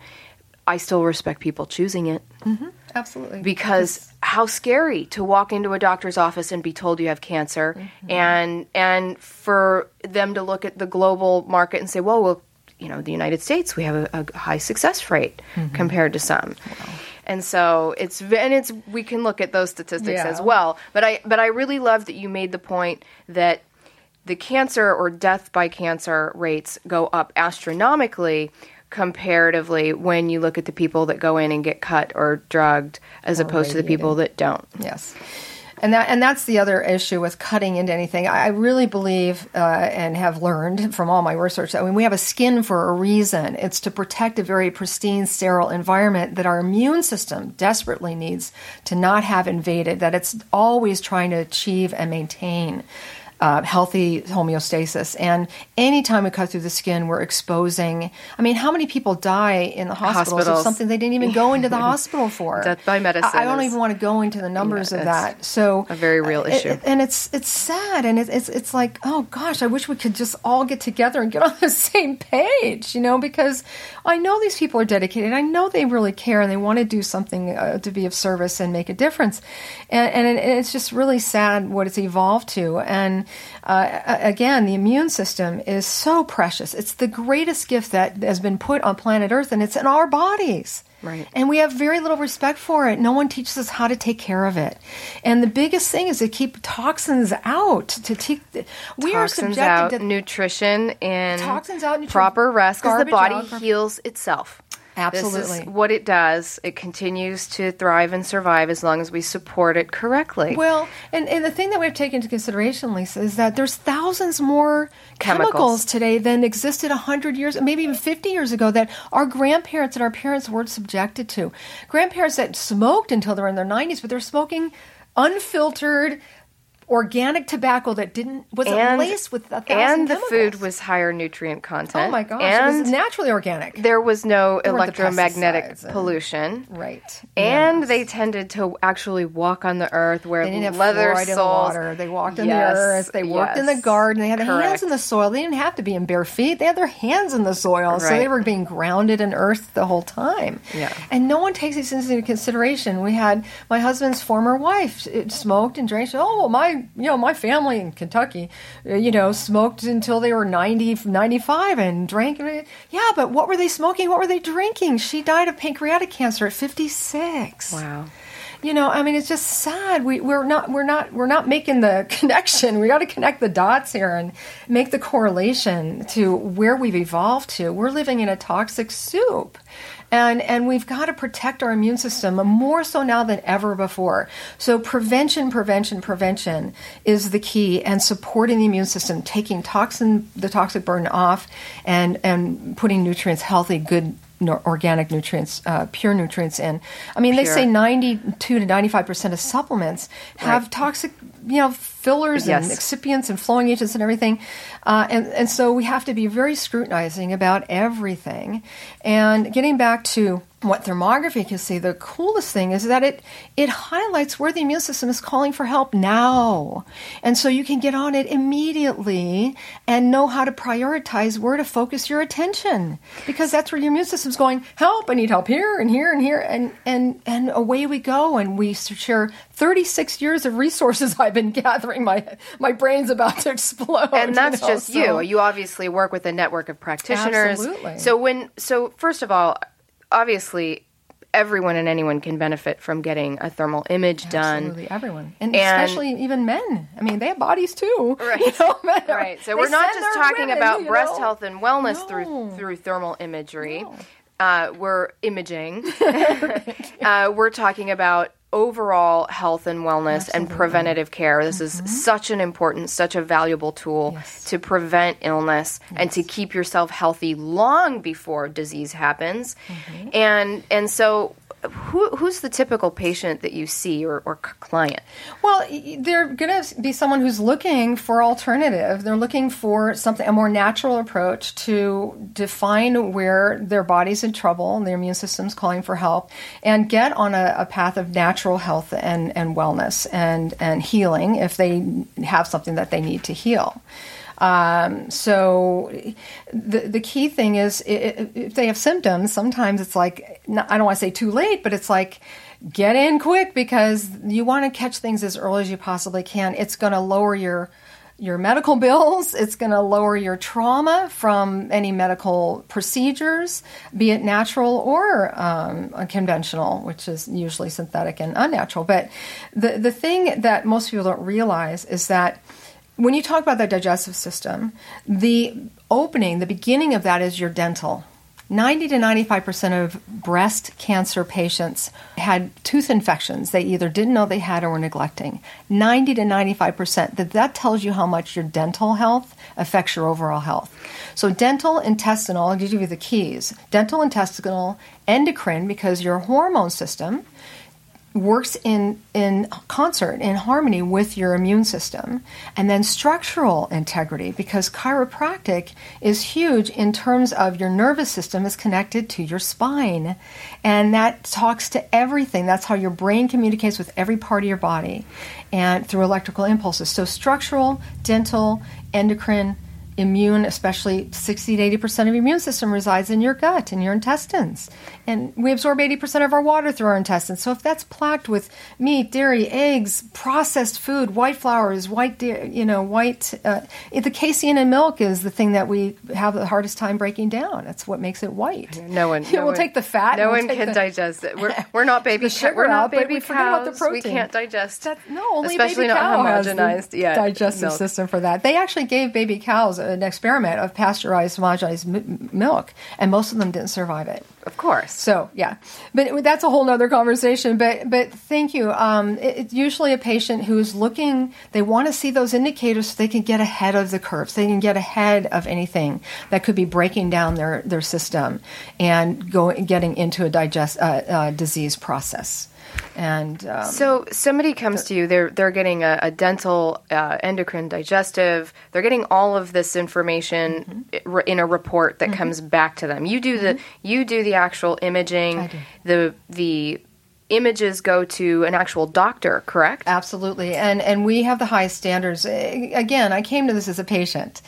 I still respect people choosing it. Mm-hmm. Absolutely. Because yes. how scary to walk into a doctor's office and be told you have cancer, mm-hmm. and and for them to look at the global market and say, well, we'll. You know, the United States, we have a, a high success rate mm-hmm. compared to some. Wow. And so it's and it's we can look at those statistics yeah. as well. But I but I really love that you made the point that the cancer or death by cancer rates go up astronomically comparatively when you look at the people that go in and get cut or drugged as or opposed radiated. to the people that don't. Yes. And that and that's the other issue with cutting into anything. I really believe uh, and have learned from all my research that when we have a skin for a reason, it's to protect a very pristine, sterile environment that our immune system desperately needs to not have invaded, that it's always trying to achieve and maintain Uh, healthy homeostasis. And anytime we cut through the skin, we're exposing. I mean, how many people die in the hospitals, hospitals. of something they didn't even go into the hospital for? Death by medicine. I, I don't is, even want to go into the numbers yeah, of that. So a very real issue. It, and it's it's sad. And it, it's it's like, oh gosh, I wish we could just all get together and get on the same page, you know, because I know these people are dedicated. I know they really care and they want to do something uh, to be of service and make a difference. And, and it, it's just really sad what it's evolved to. And Uh, again, the immune system is so precious. It's the greatest gift that has been put on planet Earth, and it's in our bodies. Right. And we have very little respect for it. No one teaches us how to take care of it. And the biggest thing is to keep toxins out. To take, we toxins are subjected out, to nutrition and toxins out, nutrition, proper rest, because the body out, heals itself. Absolutely. This is what it does. It continues to thrive and survive as long as we support it correctly. Well, and, and the thing that we've taken into consideration, Lisa, is that there's thousands more chemicals, chemicals today than existed one hundred years, maybe even fifty years ago, that our grandparents and our parents weren't subjected to. Grandparents that smoked until they're in their nineties, but they're smoking unfiltered organic tobacco that didn't wasn't laced with a thousand and the chemicals. Food was higher nutrient content. Oh my gosh! And it was naturally organic. There was no there electromagnetic pollution. And, right. And yes. They tended to actually walk on the earth where they didn't have leather soles. In the water. They walked in yes, the earth. They worked yes, in the garden. They had their correct. hands in the soil. They didn't have to be in bare feet. They had their hands in the soil, right. So they were being grounded in earth the whole time. Yeah. And no one takes these things into consideration. We had my husband's former wife it smoked and drank. She, oh my. You know, my family in Kentucky, you know, smoked until they were ninety, ninety-five and drank. Yeah, but what were they smoking? What were they drinking? She died of pancreatic cancer at fifty-six. Wow. You know, I mean, it's just sad. We, we're not, we're not, we're not making the connection. We got to connect the dots here and make the correlation to where we've evolved to. We're living in a toxic soup. And and we've got to protect our immune system more so now than ever before. So prevention, prevention, prevention is the key, and supporting the immune system, taking toxin the toxic burden off, and and putting nutrients, healthy, good no, organic nutrients, uh, pure nutrients in. I mean, pure. They say ninety-two to ninety-five percent of supplements have right. toxic, you know, fillers yes. and excipients and flowing agents and everything. Uh, and, and so we have to be very scrutinizing about everything. And getting back to what thermography can see, the coolest thing is that it it highlights where the immune system is calling for help now. And so you can get on it immediately and know how to prioritize where to focus your attention, because that's where your immune system's going, help, I need help here and here and here. And, and, and away we go. And we share thirty-six years of resources I've been gathering. My my brain's about to explode. And that's you know? just so, you. You obviously work with a network of practitioners. Absolutely. So when, so first of all, obviously, everyone and anyone can benefit from getting a thermal image Absolutely, done. Absolutely, everyone. And, and especially even men. I mean, they have bodies too. Right. You know, men are, right. So we're not just talking women, about breast know? health and wellness no. through through thermal imagery. No. Uh, we're imaging. uh, we're talking about overall health and wellness Absolutely. and preventative care. This mm-hmm. is such an important, such a valuable tool yes. to prevent illness yes. and to keep yourself healthy long before disease happens. Mm-hmm. And and so who, who's the typical patient that you see or, or client? Well, they're going to be someone who's looking for alternative. They're looking for something, a more natural approach to define where their body's in trouble and their immune system's calling for help, and get on a, a path of natural health and, and wellness and, and healing if they have something that they need to heal. Um, so the the key thing is, if they have symptoms, sometimes it's like, I don't want to say too late, but it's like, get in quick, because you want to catch things as early as you possibly can. It's going to lower your your medical bills. It's going to lower your trauma from any medical procedures, be it natural or um, conventional, which is usually synthetic and unnatural. But the the thing that most people don't realize is that when you talk about the digestive system, the opening, the beginning of that is your dental ninety to ninety-five percent of breast cancer patients had tooth infections they either didn't know they had or were neglecting. ninety to ninety-five percent. That, that tells you how much your dental health affects your overall health. So dental, intestinal, I'll give you the keys. Dental, intestinal, endocrine, because your hormone system works in, in concert, in harmony with your immune system. And then structural integrity, because chiropractic is huge in terms of your nervous system is connected to your spine. And that talks to everything. That's how your brain communicates with every part of your body and through electrical impulses. So structural, dental, endocrine, immune, especially sixty to eighty percent of your immune system resides in your gut and your intestines. And we absorb eighty percent of our water through our intestines. So if that's plagued with meat, dairy, eggs, processed food, white flours, white, you know, white, uh, the casein in milk is the thing that we have the hardest time breaking down. That's what makes it white. No one, no we'll one, take the fat. No we'll one can the, digest it. We're, we're not baby cows. We're not baby we cows. About the we can't digest. That, no, only especially baby not cows homogenized. Yeah, digestive milk. System for that. They actually gave baby cows an experiment of pasteurized, homogenized m- milk, and most of them didn't survive it. Of course. So, yeah. But that's a whole nother conversation. But but thank you. Um, it, it's usually a patient who's looking, they want to see those indicators so they can get ahead of the curves. They can get ahead of anything that could be breaking down their, their system and go, getting into a digest uh, uh, disease process. And um, so somebody comes to you, they're they're getting a, a dental, uh, endocrine, digestive, they're getting all of this information mm-hmm. in a report that mm-hmm. comes back to them. You do mm-hmm. the you do the actual imaging. I do. the the images go to an actual doctor, correct? Absolutely. And and we have the highest standards. Again, I came to this as a patient.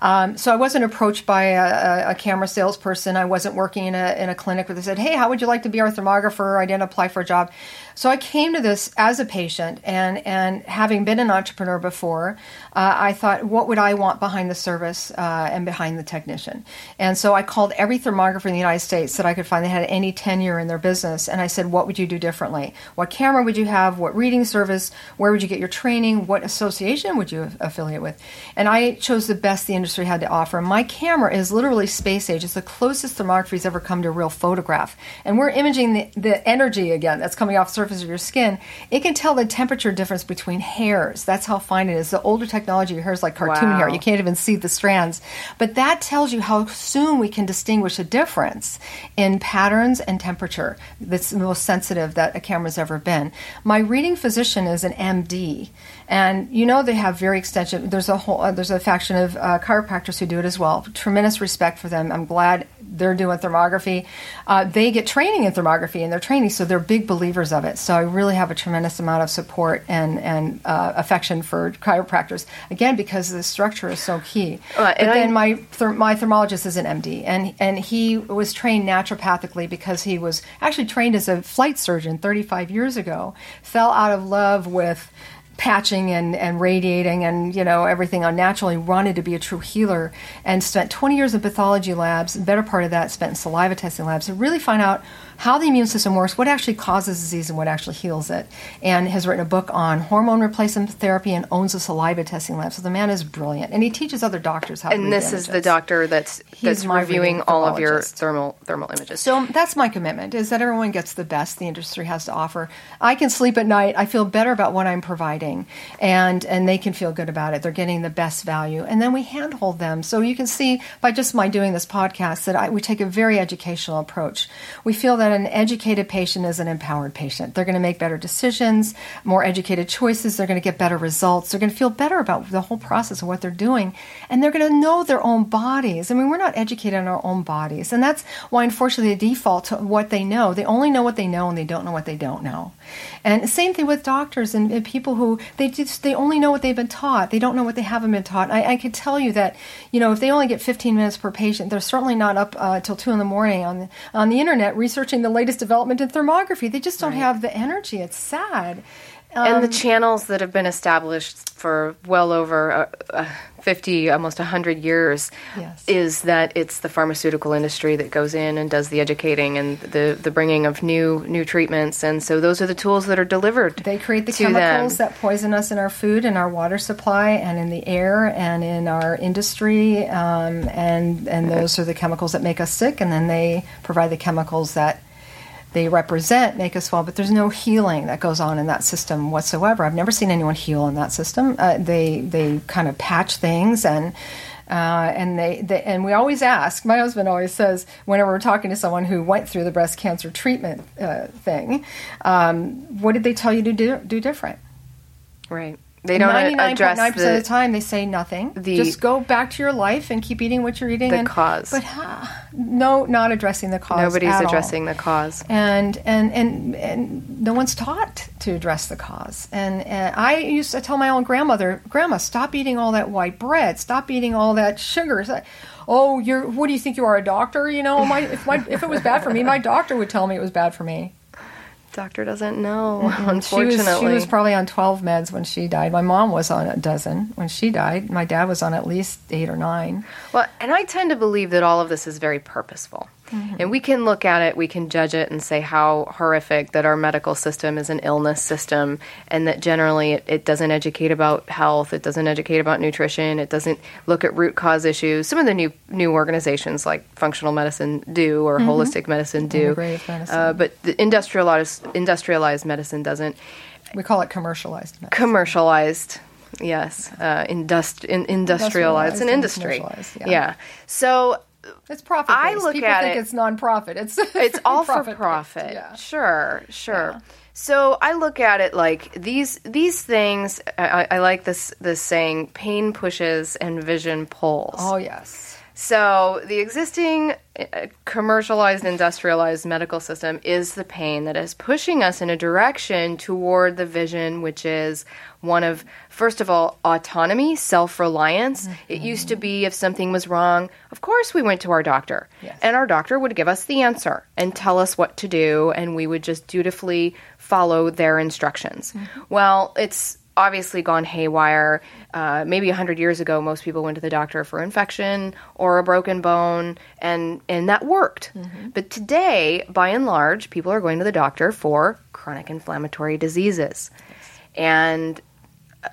Um, so I wasn't approached by a, a camera salesperson. I wasn't working in a in a clinic where they said, hey, how would you like to be our thermographer? I didn't apply for a job. So I came to this as a patient, and, and having been an entrepreneur before, uh, I thought, what would I want behind the service uh, and behind the technician? And so I called every thermographer in the United States that I could find that had any tenure in their business, and I said, what would you do differently? What camera would you have? What reading service? Where would you get your training? What association would you affiliate with? And I chose the best the industry had to offer. My camera is literally space age. It's the closest thermography has ever come to a real photograph. And we're imaging the, the energy, again, that's coming off the surface of your skin. It can tell the temperature difference between hairs. That's how fine it is. The older technology, your hair is like cartoon wow. hair. You can't even see the strands. But that tells you how soon we can distinguish a difference in patterns and temperature. That's the most sensitive that a camera's ever been. My reading physician is an M D. And you know they have very extensive, there's a whole, uh, there's a faction of uh, chiropractors who do it as well. Tremendous respect for them. I'm glad they're doing thermography. Uh, they get training in thermography and their training, so they're big believers of it. So I really have a tremendous amount of support and, and uh, affection for chiropractors, again, because the structure is so key. Uh, and but then I, my ther- my thermologist is an M D, and, and he was trained naturopathically because he was actually trained as a flight surgeon thirty-five years ago, fell out of love with patching and, and radiating and, you know, everything unnaturally, wanted to be a true healer, and spent twenty years in pathology labs, the better part of that spent in saliva testing labs, to really find out how the immune system works, what actually causes disease and what actually heals it, and has written a book on hormone replacement therapy and owns a saliva testing lab. So the man is brilliant, and he teaches other doctors how and to do this images. Is the doctor that's, that's reviewing all of your thermal thermal images. So that's my commitment, is that everyone gets the best the industry has to offer. I can sleep at night. I feel better about what I'm providing, and, and they can feel good about it. They're getting the best value, and then we handhold them. So you can see by just my doing this podcast that I, we take a very educational approach. We feel that That an educated patient is an empowered patient. They're going to make better decisions, more educated choices. They're going to get better results. They're going to feel better about the whole process of what they're doing. And they're going to know their own bodies. I mean, we're not educated on our own bodies. And that's why, unfortunately, they default to what they know. They only know what they know, and they don't know what they don't know. And same thing with doctors and, and people who, they just, they only know what they've been taught. They don't know what they haven't been taught. I, I could tell you that, you know, if they only get fifteen minutes per patient, they're certainly not up uh, till two in the morning on the, on the internet researching the latest development in thermography. They just don't right. have the energy. It's sad. Um, and the channels that have been established for well over uh, fifty, almost one hundred years, yes. is that it's the pharmaceutical industry that goes in and does the educating and the, the bringing of new new treatments. And so those are the tools that are delivered. They create the to chemicals them. that poison us in our food and our water supply and in the air and in our industry. Um, and and those are the chemicals that make us sick. And then they provide the chemicals that they represent, make us well, but there's no healing that goes on in that system whatsoever. I've never seen anyone heal in that system. Uh, they they kind of patch things, and uh, and they, they and we always ask. My husband always says whenever we're talking to someone who went through the breast cancer treatment uh, thing, um, what did they tell you to do do different? Right. They don't address ninety-nine point nine percent the, of the time, they say nothing. The, Just go back to your life and keep eating what you're eating. The and, cause. But uh, no, not addressing the cause. Nobody's at addressing all. the cause. And, and and and no one's taught to address the cause. And, and I used to tell my own grandmother, Grandma, stop eating all that white bread. Stop eating all that sugar. Oh, you're. What do you think you are, a doctor? You know, my if my if it was bad for me, my doctor would tell me it was bad for me. Doctor doesn't know, mm-hmm. unfortunately. She was, she was probably on twelve meds when she died. My mom was on a dozen when she died. My dad was on at least eight or nine. Well, and I tend to believe that all of this is very purposeful. Mm-hmm. And we can look at it, we can judge it and say how horrific that our medical system is an illness system, and that generally it, it doesn't educate about health, it doesn't educate about nutrition, it doesn't look at root cause issues. Some of the new new organizations like functional medicine do, or mm-hmm. holistic medicine do, integrative medicine. Uh, but the industrialized, industrialized medicine doesn't. We call it commercialized medicine. Commercialized Yes, uh, industri- in, industrialized, industrialized an industry. Yeah. yeah. So it's profit. I look People at think it. It's nonprofit. It's it's all for profit. Yeah. Sure, sure. Yeah. So I look at it like these these things. I, I like this this saying: pain pushes and vision pulls. Oh yes. So the existing commercialized, industrialized medical system is the pain that is pushing us in a direction toward the vision, which is one of, first of all, autonomy, self-reliance. Mm-hmm. It used to be if something was wrong, of course we went to our doctor. Yes. And our doctor would give us the answer and tell us what to do, and we would just dutifully follow their instructions. Mm-hmm. Well, it's obviously gone haywire. Uh, maybe one hundred years ago, most people went to the doctor for infection or a broken bone, and, and that worked. Mm-hmm. But today, by and large, people are going to the doctor for chronic inflammatory diseases. Yes. And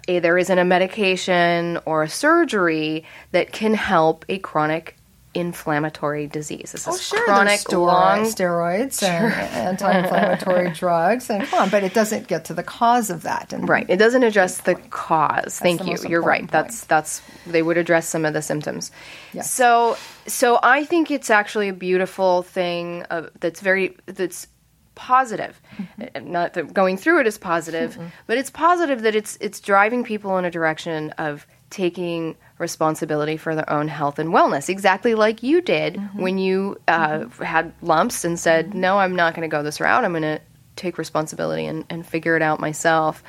there isn't a medication or a surgery that can help a chronic inflammatory disease. This oh, is sure, chronic steroids, long steroids sure. and anti-inflammatory drugs and come on, but it doesn't get to the cause of that. And right, it doesn't address the point. cause. That's Thank you. You're right. Point. That's that's they would address some of the symptoms. Yes. So so I think it's actually a beautiful thing uh, that's very that's positive. Mm-hmm. Not that going through it is positive, mm-hmm. but it's positive that it's it's driving people in a direction of taking responsibility for their own health and wellness, exactly like you did mm-hmm. when you uh, mm-hmm. had lumps and said, mm-hmm. no, I'm not going to go this route. I'm going to take responsibility and, and figure it out myself.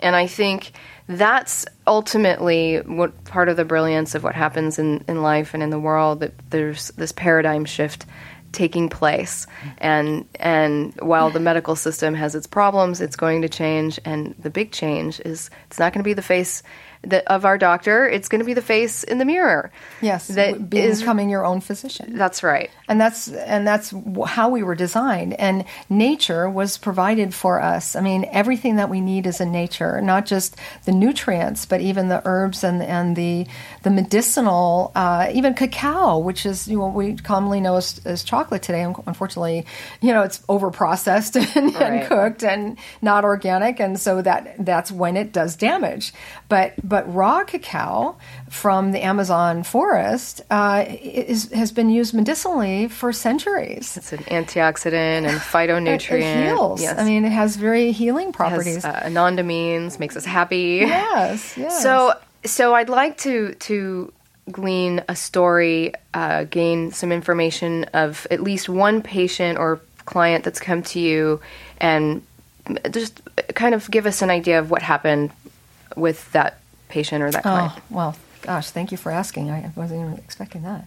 And I think that's ultimately what part of the brilliance of what happens in, in life and in the world, that there's this paradigm shift taking place. And and while the medical system has its problems, it's going to change. And the big change is it's not going to be the face that of our doctor, it's going to be the face in the mirror. Yes, that be, is, becoming your own physician. That's right, and that's and that's how we were designed. And nature was provided for us. I mean, everything that we need is in nature, not just the nutrients, but even the herbs and and the the medicinal, uh, even cacao, which is you know, what we commonly know as, as chocolate today. Unfortunately, you know, it's over processed and, right. and cooked and not organic, and so that that's when it does damage. But but But raw cacao from the Amazon forest uh, is, has been used medicinally for centuries. It's an antioxidant and phytonutrient. It, it heals. Yes. I mean, it has very healing properties. It has, uh, anandamines, makes us happy. Yes, yes. So, so I'd like to to glean a story, uh, gain some information of at least one patient or client that's come to you, and just kind of give us an idea of what happened with that patient or that client. Oh, well, gosh, thank you for asking. I wasn't even expecting that.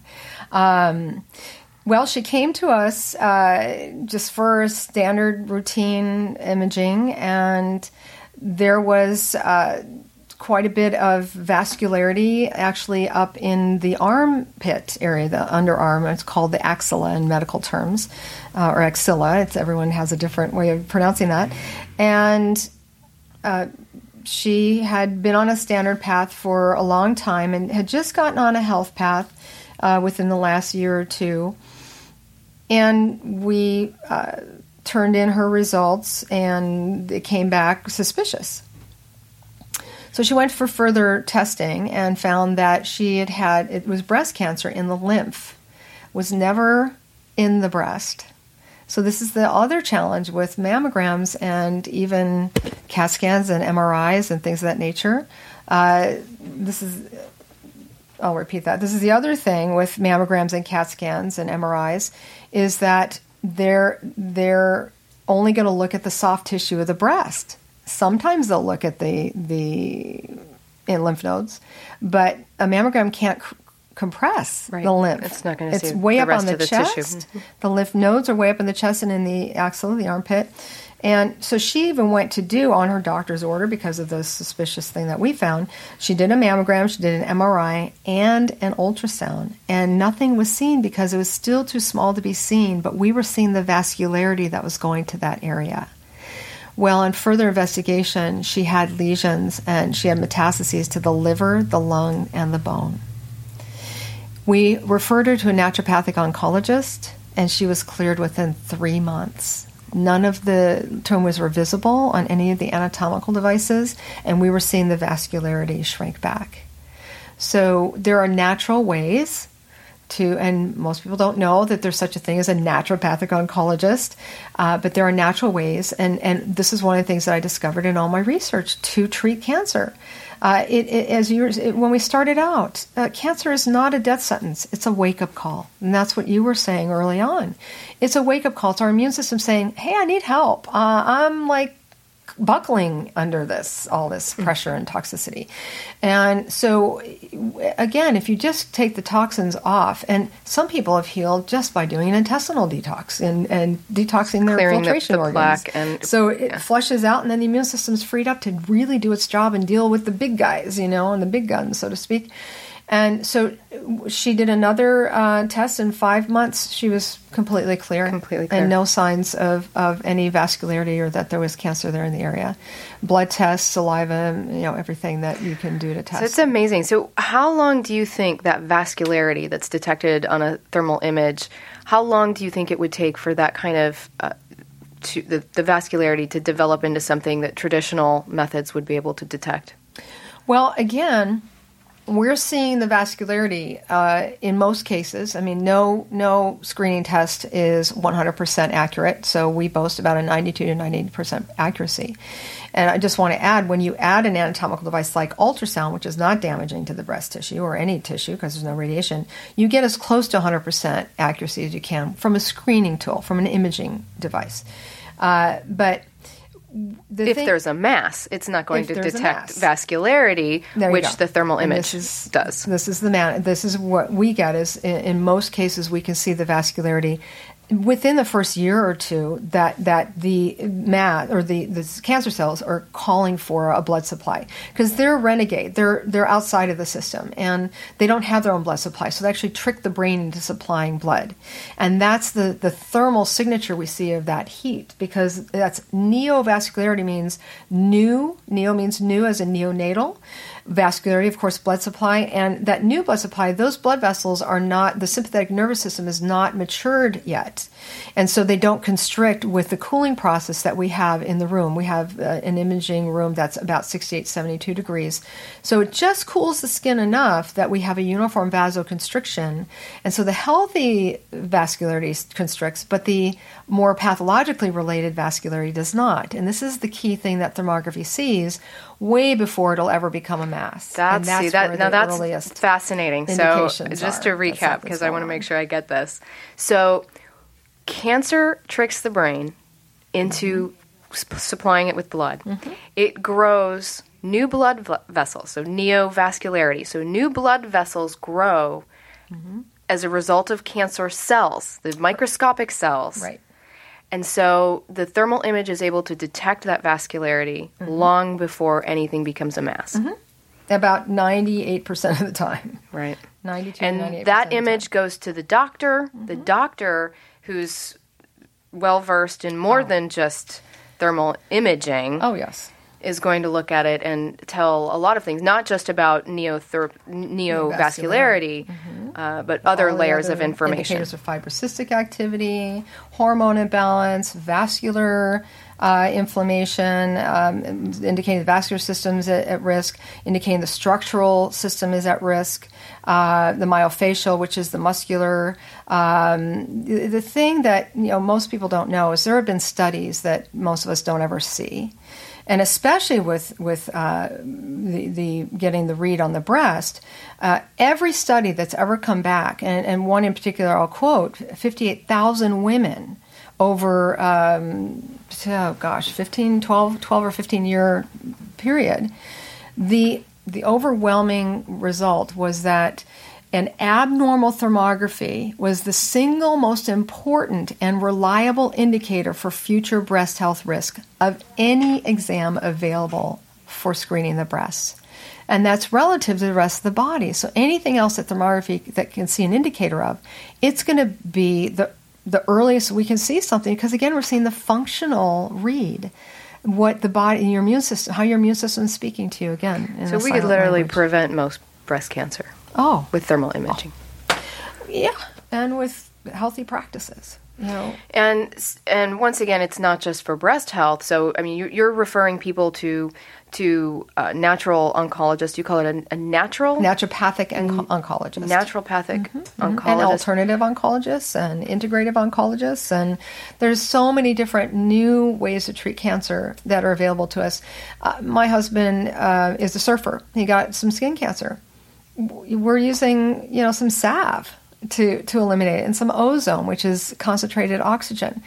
Um, well, she came to us uh, just for standard routine imaging, and there was uh, quite a bit of vascularity actually up in the armpit area, the underarm. It's called the axilla in medical terms, uh, or axilla. It's, everyone has a different way of pronouncing that. And uh, she had been on a standard path for a long time and had just gotten on a health path uh, within the last year or two. And we uh, turned in her results, and it came back suspicious. So she went for further testing and found that she had had, it was breast cancer in the lymph, was never in the breast. So this is the other challenge with mammograms and even CAT scans and M R Is and things of that nature. Uh, this is... I'll repeat that. This is the other thing with mammograms and CAT scans and M R Is, is that they're they're only going to look at the soft tissue of the breast. Sometimes they'll look at the the in lymph nodes, but a mammogram can't c- compress right. the lymph. It's not going to see. It's way the up rest on the, the chest. Tissue. The lymph nodes are way up in the chest and in the axilla, the armpit. And so she even went to do, on her doctor's order, because of the suspicious thing that we found, she did a mammogram, she did an M R I, and an ultrasound. And nothing was seen because it was still too small to be seen, but we were seeing the vascularity that was going to that area. Well, on further investigation, she had lesions, and she had metastases to the liver, the lung, and the bone. We referred her to a naturopathic oncologist, and she was cleared within three months. None of the tumors were visible on any of the anatomical devices, and we were seeing the vascularity shrink back. So there are natural ways to, and most people don't know that there's such a thing as a naturopathic oncologist, uh, but there are natural ways, and, and this is one of the things that I discovered in all my research, to treat cancer. Uh, it, it, as you, it, when we started out, uh, cancer is not a death sentence. It's a wake-up call. And that's what you were saying early on. It's a wake-up call. It's our immune system saying, hey, I need help. Uh, I'm like buckling under this, all this pressure and toxicity. And so, again, if you just take the toxins off, and some people have healed just by doing an intestinal detox and, and detoxing their Clearing filtration the, the organs. And, so it yeah. flushes out, and then the immune system's freed up to really do its job and deal with the big guys, you know, and the big guns, so to speak. And so she did another uh, test in five months. She was completely clear, completely clear. And no signs of, of any vascularity or that there was cancer there in the area. Blood tests, saliva, you know, everything that you can do to test. So it's amazing. So how long do you think that vascularity that's detected on a thermal image, how long do you think it would take for that kind of uh, to, the, the vascularity to develop into something that traditional methods would be able to detect? Well, again... We're seeing the vascularity uh, in most cases. I mean, no no screening test is one hundred percent accurate, so we boast about a ninety-two to ninety-eight percent accuracy. And I just want to add, when you add an anatomical device like ultrasound, which is not damaging to the breast tissue or any tissue because there's no radiation, you get as close to one hundred percent accuracy as you can from a screening tool, from an imaging device. Uh, but... The if thing, there's a mass, it's not going to detect vascularity, which go. the thermal image this is, does. This is the man. This is what we get. Is in, in most cases we can see the vascularity within the first year or two that that the mass or the, the cancer cells are calling for a blood supply because they're renegade. They're they're outside of the system and they don't have their own blood supply. So they actually trick the brain into supplying blood, and that's the the thermal signature we see of that heat, because that's neovascularity means new. Neo means new as in neonatal. Vascularity, of course, blood supply, and that new blood supply, those blood vessels are not, the sympathetic nervous system is not matured yet. And so they don't constrict with the cooling process that we have in the room. We have uh, an imaging room that's about sixty-eight, seventy-two degrees. So it just cools the skin enough that we have a uniform vasoconstriction. And so the healthy vascularity constricts, but the more pathologically related vascularity does not. And this is the key thing that thermography sees way before it'll ever become a mass. That's, and that's see, that, now that's fascinating. So just to recap, because I want to make sure I get this. So cancer tricks the brain into mm-hmm. sp- supplying it with blood. Mm-hmm. It grows new blood v- vessels, so neovascularity. So new blood vessels grow mm-hmm. as a result of cancer cells, the microscopic cells. Right. And so the thermal image is able to detect that vascularity mm-hmm. long before anything becomes a mass. Mm-hmm. About ninety-eight percent of the time. Right. ninety-two and ninety-eight percent that image goes to the doctor. Mm-hmm. The doctor, who's well-versed in more oh. than just thermal imaging. Oh, yes. Is going to look at it and tell a lot of things, not just about neother- neovascularity, mm-hmm. uh, but other all layers other of information. Indicators of fibrocystic activity, hormone imbalance, vascular uh, inflammation, um, indicating the vascular system is at, at risk, indicating the structural system is at risk, uh, the myofascial, which is the muscular. Um, the, the thing that you know most people don't know is there have been studies that most of us don't ever see. And especially with with uh, the, the getting the read on the breast, uh, every study that's ever come back, and, and one in particular I'll quote, fifty-eight thousand women over, um, oh gosh, fifteen, twelve, twelve or fifteen year period, the the overwhelming result was that an abnormal thermography was the single most important and reliable indicator for future breast health risk of any exam available for screening the breasts. And that's relative to the rest of the body. So anything else that thermography that can see an indicator of, it's going to be the, the earliest we can see something because, again, we're seeing the functional read. What the body, your immune system, how your immune system is speaking to you, again. So we could literally language. prevent most breast cancer. Oh, with thermal imaging. Oh. Yeah, and with healthy practices. You know. And and once again, it's not just for breast health. So, I mean, you're referring people to to uh, natural oncologists. You call it a, a natural? Naturopathic onco- oncologist. Naturopathic mm-hmm. oncologist. And alternative oncologists and integrative oncologists. And there's so many different new ways to treat cancer that are available to us. Uh, my husband uh, is a surfer. He got some skin cancer. We're using, you know, some salve to, to eliminate it and some ozone, which is concentrated oxygen.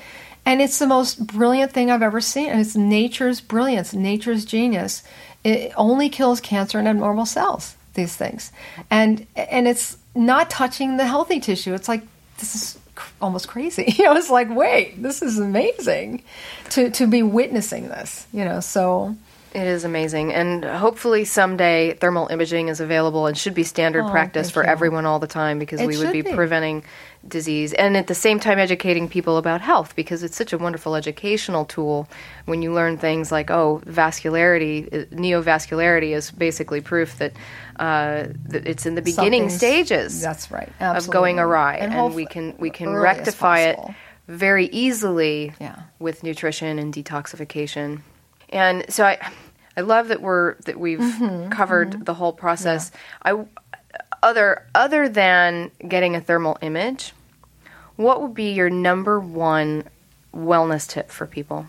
And it's the most brilliant thing I've ever seen. And it's nature's brilliance, nature's genius. It only kills cancer in abnormal cells, these things. And and it's not touching the healthy tissue. It's like, this is almost crazy. You know, it's like, wait, this is amazing to, to be witnessing this, you know, so... It is amazing. And hopefully someday thermal imaging is available and should be standard oh, practice for you. everyone all the time because it we would be, be preventing disease and at the same time educating people about health because it's such a wonderful educational tool when you learn things like, oh, vascularity, neovascularity is basically proof that, uh, that it's in the beginning Something's, stages that's right. Absolutely. Of going awry. And, and we can we can rectify it very easily yeah. with nutrition and detoxification. And so I, I love that we're that we've mm-hmm, covered mm-hmm. the whole process. Yeah. I, other other than getting a thermal image, what would be your number one wellness tip for people?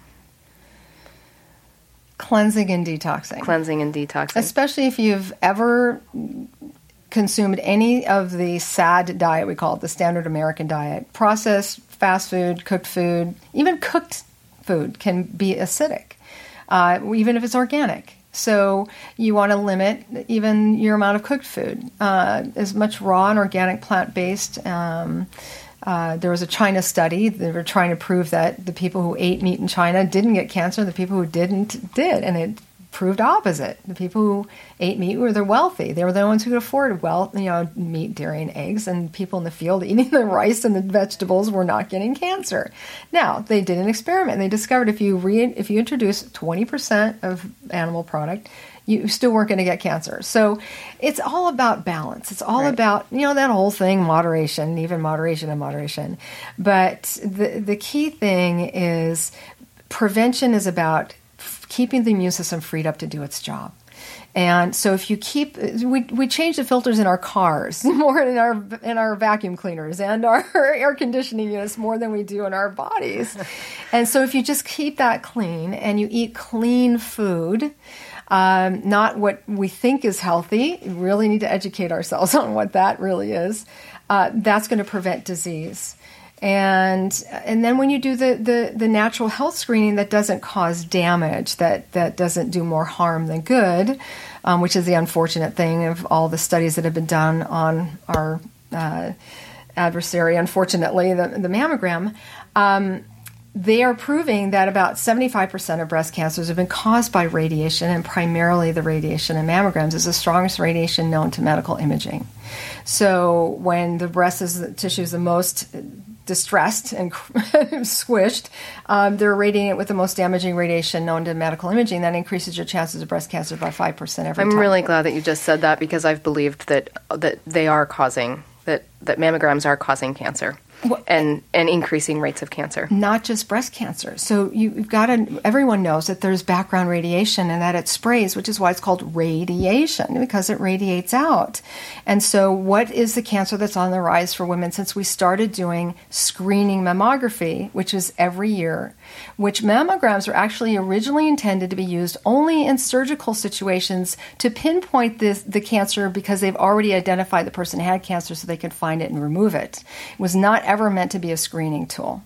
Cleansing and detoxing. Cleansing and detoxing, especially if you've ever consumed any of the SAD diet, we call it the standard American diet, processed fast food, cooked food, even cooked food can be acidic. Uh, even if it's organic. So you want to limit even your amount of cooked food. Uh, as much raw and organic plant-based. Um, uh, there was a China study. They were trying to prove that the people who ate meat in China didn't get cancer. The people who didn't did. And it proved opposite. The people who ate meat were the wealthy. They were the ones who could afford well, you know, meat, dairy, and eggs. And people in the field eating the rice and the vegetables were not getting cancer. Now they did an experiment. And they discovered if you re- if you introduce twenty percent of animal product, you still weren't going to get cancer. So it's all about balance. It's all right. about you know that whole thing, moderation, even moderation and moderation. But the the key thing is prevention is about keeping the immune system freed up to do its job. And so if you keep, we we change the filters in our cars more in our in our vacuum cleaners and our air conditioning units more than we do in our bodies. And so if you just keep that clean and you eat clean food, um, not what we think is healthy, we really need to educate ourselves on what that really is, uh, that's going to prevent disease. And and then when you do the, the, the natural health screening that doesn't cause damage, that, that doesn't do more harm than good, um, which is the unfortunate thing of all the studies that have been done on our uh, adversary, unfortunately, the, the mammogram, um, they are proving that about seventy-five percent of breast cancers have been caused by radiation, and primarily the radiation in mammograms is the strongest radiation known to medical imaging. So when the breast is, the tissue is the most distressed and squished, um, they're radiating it with the most damaging radiation known to medical imaging. That increases your chances of breast cancer by five percent every I'm time. I'm really glad that you just said that, because I've believed that that they are causing, that, that mammograms are causing cancer. Well, and and increasing rates of cancer. Not just breast cancer. So you, you've got to, everyone knows that there's background radiation and that it sprays, which is why it's called radiation, because it radiates out. And so what is the cancer that's on the rise for women since we started doing screening mammography, which is every year, which mammograms were actually originally intended to be used only in surgical situations to pinpoint this, the cancer, because they've already identified the person had cancer so they could find it and remove it. It was not ever meant to be a screening tool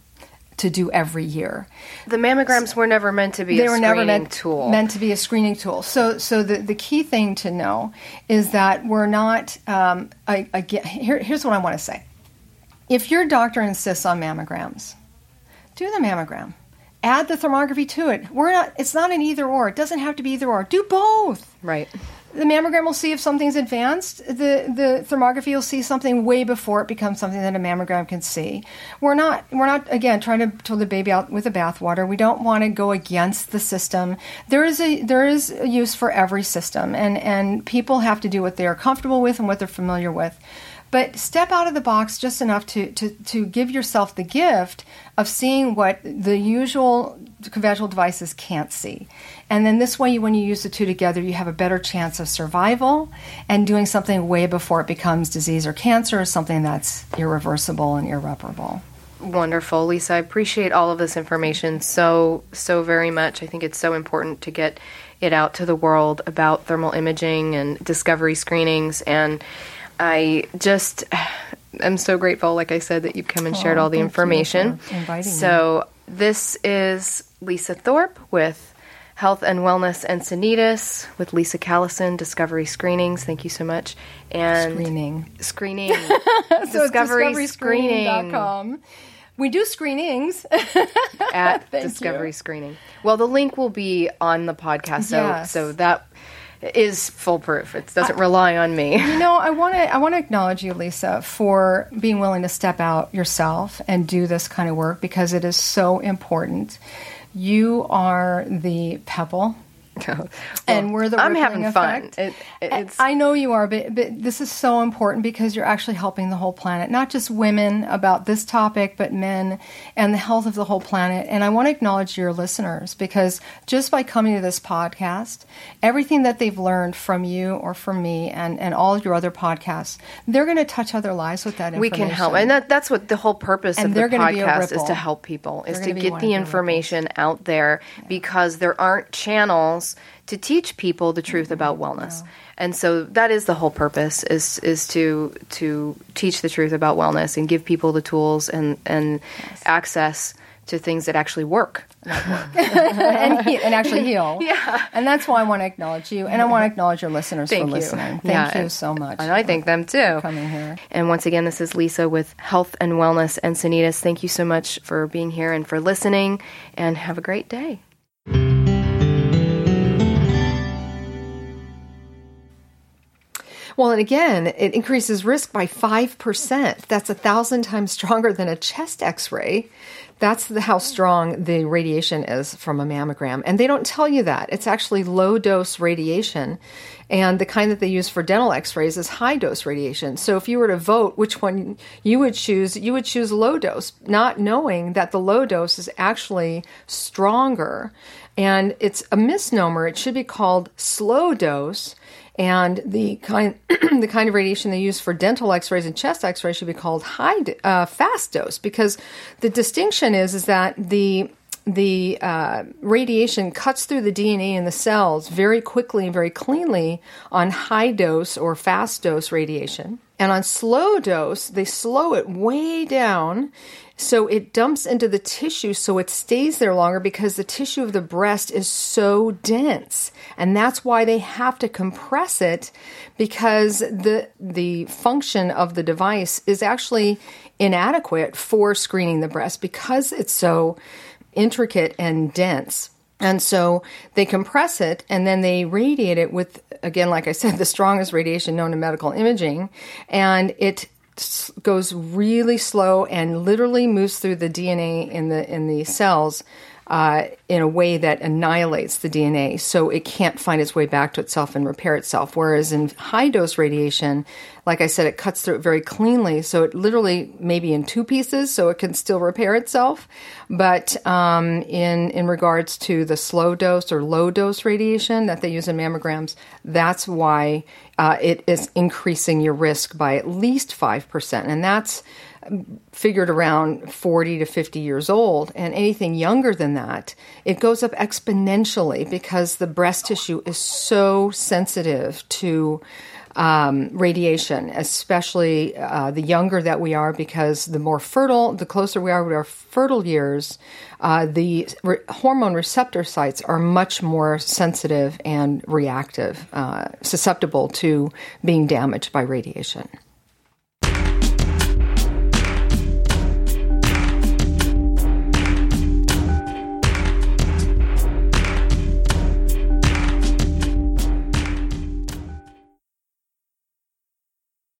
to do every year. The mammograms were never meant to be they a screening were never meant, tool. meant to be a screening tool. So so the, the key thing to know is that we're not, um, I, I get, here, here's what I want to say. If your doctor insists on mammograms, do the mammogram. Add the thermography to it. We're not. It's not an either or. It doesn't have to be either or. Do both. Right. The mammogram will see if something's advanced. The the thermography will see something way before it becomes something that a mammogram can see. We're not, we're not again, trying to throw the baby out with the bathwater. We don't want to go against the system. There is a there is a use for every system, and, and people have to do what they are comfortable with and what they're familiar with. But step out of the box just enough to, to, to give yourself the gift of seeing what the usual conventional devices can't see. And then this way, you, when you use the two together, you have a better chance of survival and doing something way before it becomes disease or cancer or something that's irreversible and irreparable. Wonderful, Lisa. I appreciate all of this information so, so very much. I think it's so important to get it out to the world about thermal imaging and discovery screenings, and I just am so grateful, like I said, that you've come and shared oh, all the information. So me. This is Lisa Thorpe with Health and Wellness Encinitas with Lisa Callison, Discovery Screenings. Thank you so much. And Screening. Screening. So Discovery discovery screening dot com. Screening. We do screenings. At Discovery you. Screening. Well, the link will be on the podcast, so yes. so that... is foolproof. It doesn't rely on me. You know, I want to I want to acknowledge you, Lisa, for being willing to step out yourself and do this kind of work, because it is so important. You are the pebble. Well, and we're the I'm having effect. fun. It, it, it's... I know you are, but, but this is so important because you're actually helping the whole planet, not just women about this topic, but men and the health of the whole planet. And I want to acknowledge your listeners, because just by coming to this podcast, everything that they've learned from you or from me and, and all of your other podcasts, they're going to touch other lives with that information. We can help. And that, that's what the whole purpose and of the podcast is, to help people, is they're to get the information out there, yeah. because there aren't channels to teach people the truth about wellness. Yeah. And so that is the whole purpose, is is to to teach the truth about wellness and give people the tools and, and yes. access to things that actually work. and, he- and actually heal. Yeah. And that's why I want to acknowledge you. And I want to acknowledge your listeners Thank for you. listening. Thank yeah. you so much. And I thank them too. For coming here. And once again, this is Lisa with Health and Wellness Encinitas. Thank you so much for being here and for listening, and have a great day. Well, and again, it increases risk by five percent. That's a thousand times stronger than a chest x-ray. That's the, how strong the radiation is from a mammogram. And they don't tell you that. It's actually low-dose radiation. And the kind that they use for dental x-rays is high-dose radiation. So if you were to vote which one you would choose, you would choose low-dose, not knowing that the low-dose is actually stronger. And it's a misnomer. It should be called slow-dose. And the kind the kind of radiation they use for dental x-rays and chest x-rays should be called high uh, fast dose, because the distinction is is that the the uh, radiation cuts through the D N A in the cells very quickly and very cleanly on high dose or fast dose radiation. And on slow dose, they slow it way down, so it dumps into the tissue, so it stays there longer, because the tissue of the breast is so dense. And that's why they have to compress it, because the the function of the device is actually inadequate for screening the breast, because it's so intricate and dense. And so they compress it, and then they radiate it with, again, like I said, the strongest radiation known in medical imaging. And it goes really slow and literally moves through the D N A in the in the cells uh, in a way that annihilates the D N A. So it can't find its way back to itself and repair itself. Whereas in high-dose radiation, like I said, it cuts through it very cleanly. So it literally maybe in two pieces, so it can still repair itself. But um, in, in regards to the slow dose or low-dose radiation that they use in mammograms, that's why uh, it is increasing your risk by at least five percent. And that's figured around forty to fifty years old, and anything younger than that, it goes up exponentially because the breast tissue is so sensitive to um, radiation, especially uh, the younger that we are, because the more fertile, the closer we are to our fertile years, uh, the re- hormone receptor sites are much more sensitive and reactive, uh, susceptible to being damaged by radiation.